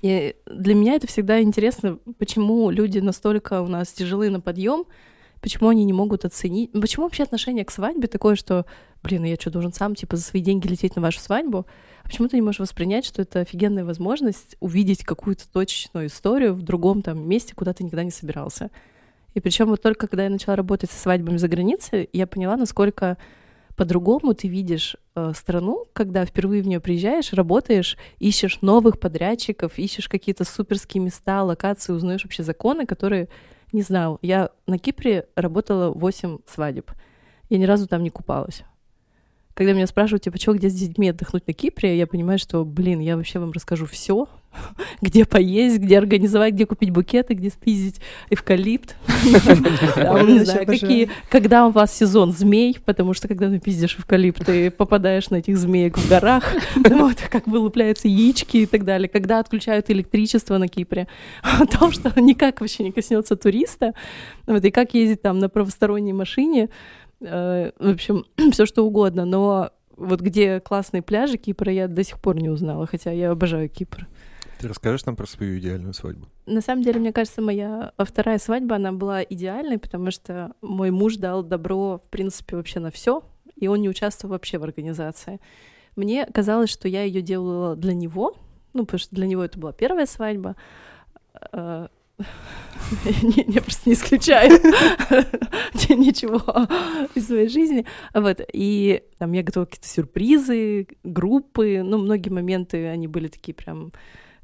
И для меня это всегда интересно, почему люди настолько у нас тяжелые на подъем, почему они не могут оценить... Почему вообще отношение к свадьбе такое, что, блин, я что, должен сам типа за свои деньги лететь на вашу свадьбу? А почему ты не можешь воспринять, что это офигенная возможность увидеть какую-то точечную историю в другом там месте, куда ты никогда не собирался? И причем вот только когда я начала работать со свадьбами за границей, я поняла, насколько по-другому ты видишь э, страну, когда впервые в нее приезжаешь, работаешь, ищешь новых подрядчиков, ищешь какие-то суперские места, локации, узнаешь вообще законы, которые... Не знаю, я на Кипре работала восемь свадеб. Я ни разу там не купалась. Когда меня спрашивают, типа, что, где с детьми отдохнуть на Кипре, я понимаю, что, блин, я вообще вам расскажу все, где поесть, где организовать, где купить букеты, где спиздить эвкалипт. Не знаю, какие... Когда у вас сезон змей, потому что, когда ты пиздишь эвкалипт, ты попадаешь на этих змеек в горах, как вылупляются яички и так далее. Когда отключают электричество на Кипре. О том, что никак вообще не коснется туриста. И как ездить там на правосторонней машине. В общем, все что угодно, но вот где классные пляжи Кипра, я до сих пор не узнала, хотя я обожаю Кипр. Ты расскажешь нам про свою идеальную свадьбу? На самом деле, мне кажется, моя вторая свадьба, она была идеальной, потому что мой муж дал добро, в принципе, вообще на все, и он не участвовал вообще в организации. Мне казалось, что я ее делала для него, ну, потому что для него это была первая свадьба. Я просто не исключаю ничего из своей жизни. Вот. И там я готовила какие-то сюрпризы, группы. Ну, многие моменты, они были такие прям...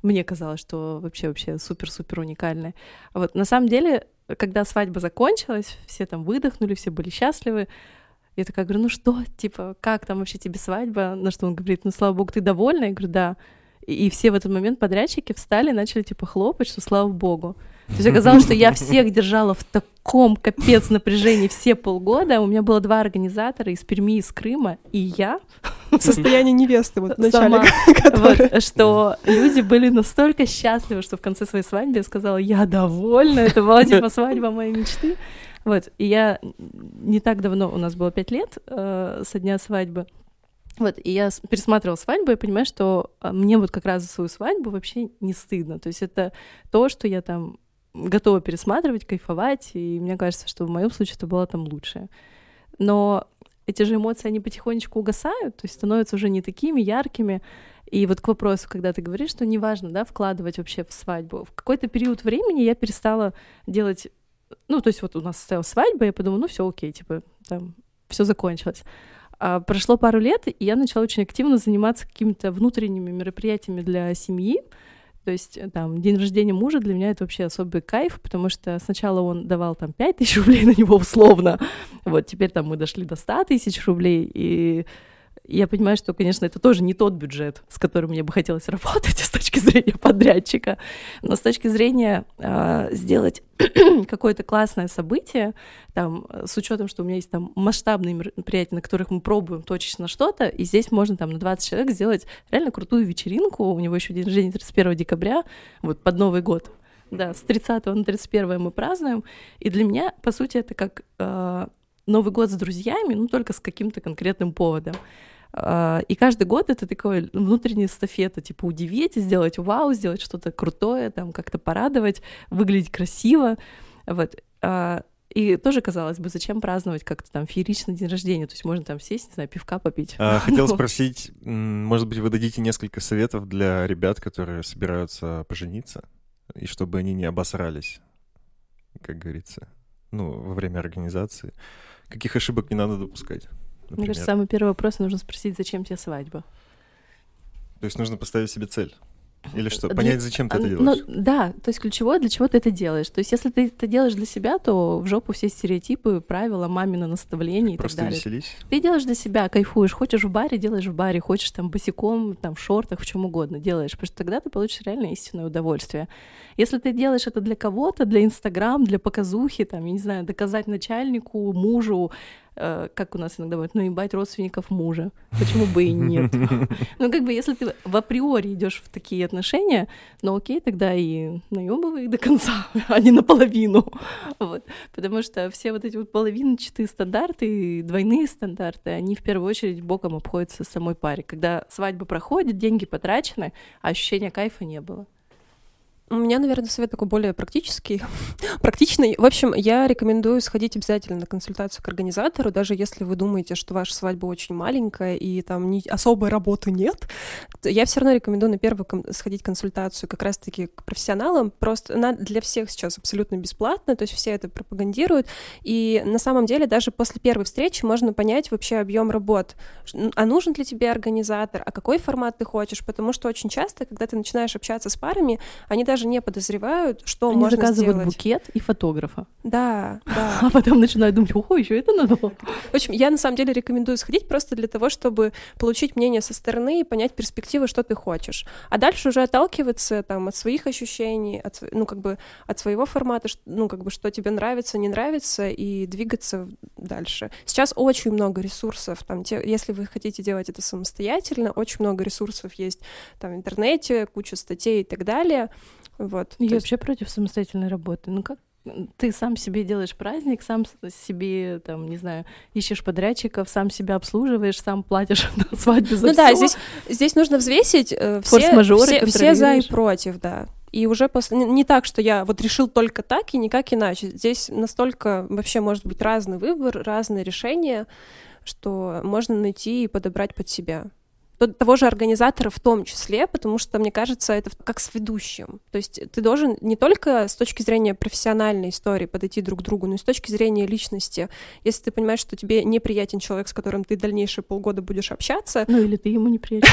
Мне казалось, что вообще-вообще супер-супер уникальные. Вот. На самом деле, когда свадьба закончилась, все там выдохнули, все были счастливы. Я такая говорю, ну что, типа, как там вообще тебе свадьба? На что он говорит, ну, слава богу, ты довольна? Я говорю, да. И все в этот момент подрядчики встали и начали, типа, хлопать, что слава богу. То есть оказалось, что я всех держала в таком капец напряжении все полгода. У меня было два организатора из Перми, из Крыма, и я... В состоянии невесты вот в начале. Вот, что люди были настолько счастливы, что в конце своей свадьбы я сказала, я довольна, это была, типа, свадьба моей мечты. Вот, и я не так давно, у нас было пять лет э, со дня свадьбы. Вот, и я пересматривала свадьбу, и понимаю, что мне вот как раз за свою свадьбу вообще не стыдно. То есть это то, что я там готова пересматривать, кайфовать, и мне кажется, что в моем случае это было там лучшее. Но эти же эмоции, они потихонечку угасают, то есть становятся уже не такими яркими. И вот к вопросу, когда ты говоришь, что неважно, да, вкладывать вообще в свадьбу. В какой-то период времени я перестала делать... Ну, то есть вот у нас состоялась свадьба, я подумала, ну, все окей, типа, там, все закончилось. Прошло пару лет, и я начала очень активно заниматься какими-то внутренними мероприятиями для семьи. То есть там день рождения мужа для меня это вообще особый кайф, потому что сначала он давал там пять тысяч рублей на него условно. Вот теперь там мы дошли до ста тысяч рублей, и я понимаю, что, конечно, это тоже не тот бюджет, с которым мне бы хотелось работать с точки зрения подрядчика, но с точки зрения э, сделать какое-то классное событие, там, с учетом, что у меня есть там масштабные мероприятия, на которых мы пробуем точечно что-то, и здесь можно там на двадцать человек сделать реально крутую вечеринку, у него еще день рождения тридцать первого декабря, вот под Новый год, да, с тридцатого на тридцать первое мы празднуем, и для меня, по сути, это как... Э, Новый год с друзьями, ну, только с каким-то конкретным поводом. И каждый год это такой внутренняя эстафета, типа удивить, сделать вау, сделать что-то крутое, там как-то порадовать, выглядеть красиво. Вот. И тоже, казалось бы, зачем праздновать как-то там феерично день рождения? То есть можно там сесть, не знаю, пивка попить. А, хотел спросить, может быть, вы дадите несколько советов для ребят, которые собираются пожениться, и чтобы они не обосрались, как говорится, ну, во время организации. Каких ошибок не надо допускать? Например? Мне кажется, самый первый вопрос нужно спросить, зачем тебе свадьба? То есть нужно поставить себе цель? Или что? Понять, для... зачем ты это делаешь? Ну, да, то есть ключевое, для чего ты это делаешь. То есть если ты это делаешь для себя, то в жопу все стереотипы, правила, мамино наставление и так далее. Просто веселись. Ты делаешь для себя, кайфуешь. Хочешь в баре, делаешь в баре. Хочешь там босиком, там в шортах, в чем угодно делаешь. Потому что тогда ты получишь реально истинное удовольствие. Если ты делаешь это для кого-то, для Инстаграм, для показухи, там, я не знаю, доказать начальнику, мужу, как у нас иногда бывает, наебать родственников мужа. Почему бы и нет? Ну, как бы, если ты в априори идешь в такие отношения, ну, окей, тогда и наёбывай до конца, а не наполовину. Вот. Потому что все вот эти вот половинчатые стандарты, двойные стандарты, они в первую очередь боком обходятся самой паре. Когда свадьба проходит, деньги потрачены, а ощущения кайфа не было. У меня, наверное, совет такой более практический, практичный. В общем, я рекомендую сходить обязательно на консультацию к организатору, даже если вы думаете, что ваша свадьба очень маленькая и там не, особой работы нет. Я все равно рекомендую на первую ком- сходить консультацию как раз-таки к профессионалам. Просто она для всех сейчас абсолютно бесплатна, то есть все это пропагандируют. И на самом деле даже после первой встречи можно понять вообще объем работ. А нужен ли тебе организатор, а какой формат ты хочешь? Потому что очень часто, когда ты начинаешь общаться с парами, они даже не подозревают, что они можно сделать. Они заказывают букет и фотографа. Да, да. А потом начинают думать, о, еще это надо. В общем, я на самом деле рекомендую сходить просто для того, чтобы получить мнение со стороны и понять перспективы, что ты хочешь. А дальше уже отталкиваться там, от своих ощущений, от, ну, как бы, от своего формата, ну, как бы, что тебе нравится, не нравится, и двигаться дальше. Сейчас очень много ресурсов. Там, те, если вы хотите делать это самостоятельно, очень много ресурсов есть там, в интернете, куча статей и так далее. Вот, я вообще есть... против самостоятельной работы. Ну как ты сам себе делаешь праздник, сам себе, там, не знаю, ищешь подрядчиков, сам себя обслуживаешь, сам платишь на свадьбу за ну все. Ну да, здесь, здесь нужно взвесить э, все, все, все за и против, да. И уже после... не, не так, что я вот решил только так и никак иначе. Здесь настолько вообще может быть разный выбор, разные решения, что можно найти и подобрать под себя. Того же организатора в том числе, потому что, мне кажется, это как с ведущим. То есть ты должен не только с точки зрения профессиональной истории подойти друг к другу, но и с точки зрения личности. Если ты понимаешь, что тебе неприятен человек, с которым ты дальнейшие полгода будешь общаться... Ну или ты ему неприятен.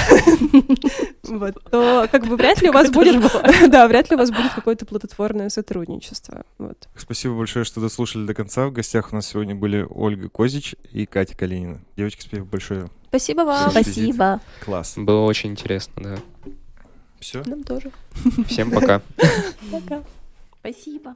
То как бы вряд ли у вас будет... Да, вряд ли у вас будет какое-то плодотворное сотрудничество. Спасибо большое, что дослушали до конца. В гостях у нас сегодня были Ольга Козич и Катя Калинина. Девочки, спасибо большое. Спасибо вам. Спасибо. Класс. Было очень интересно, да. Все? Нам тоже. Всем пока. Пока. Спасибо.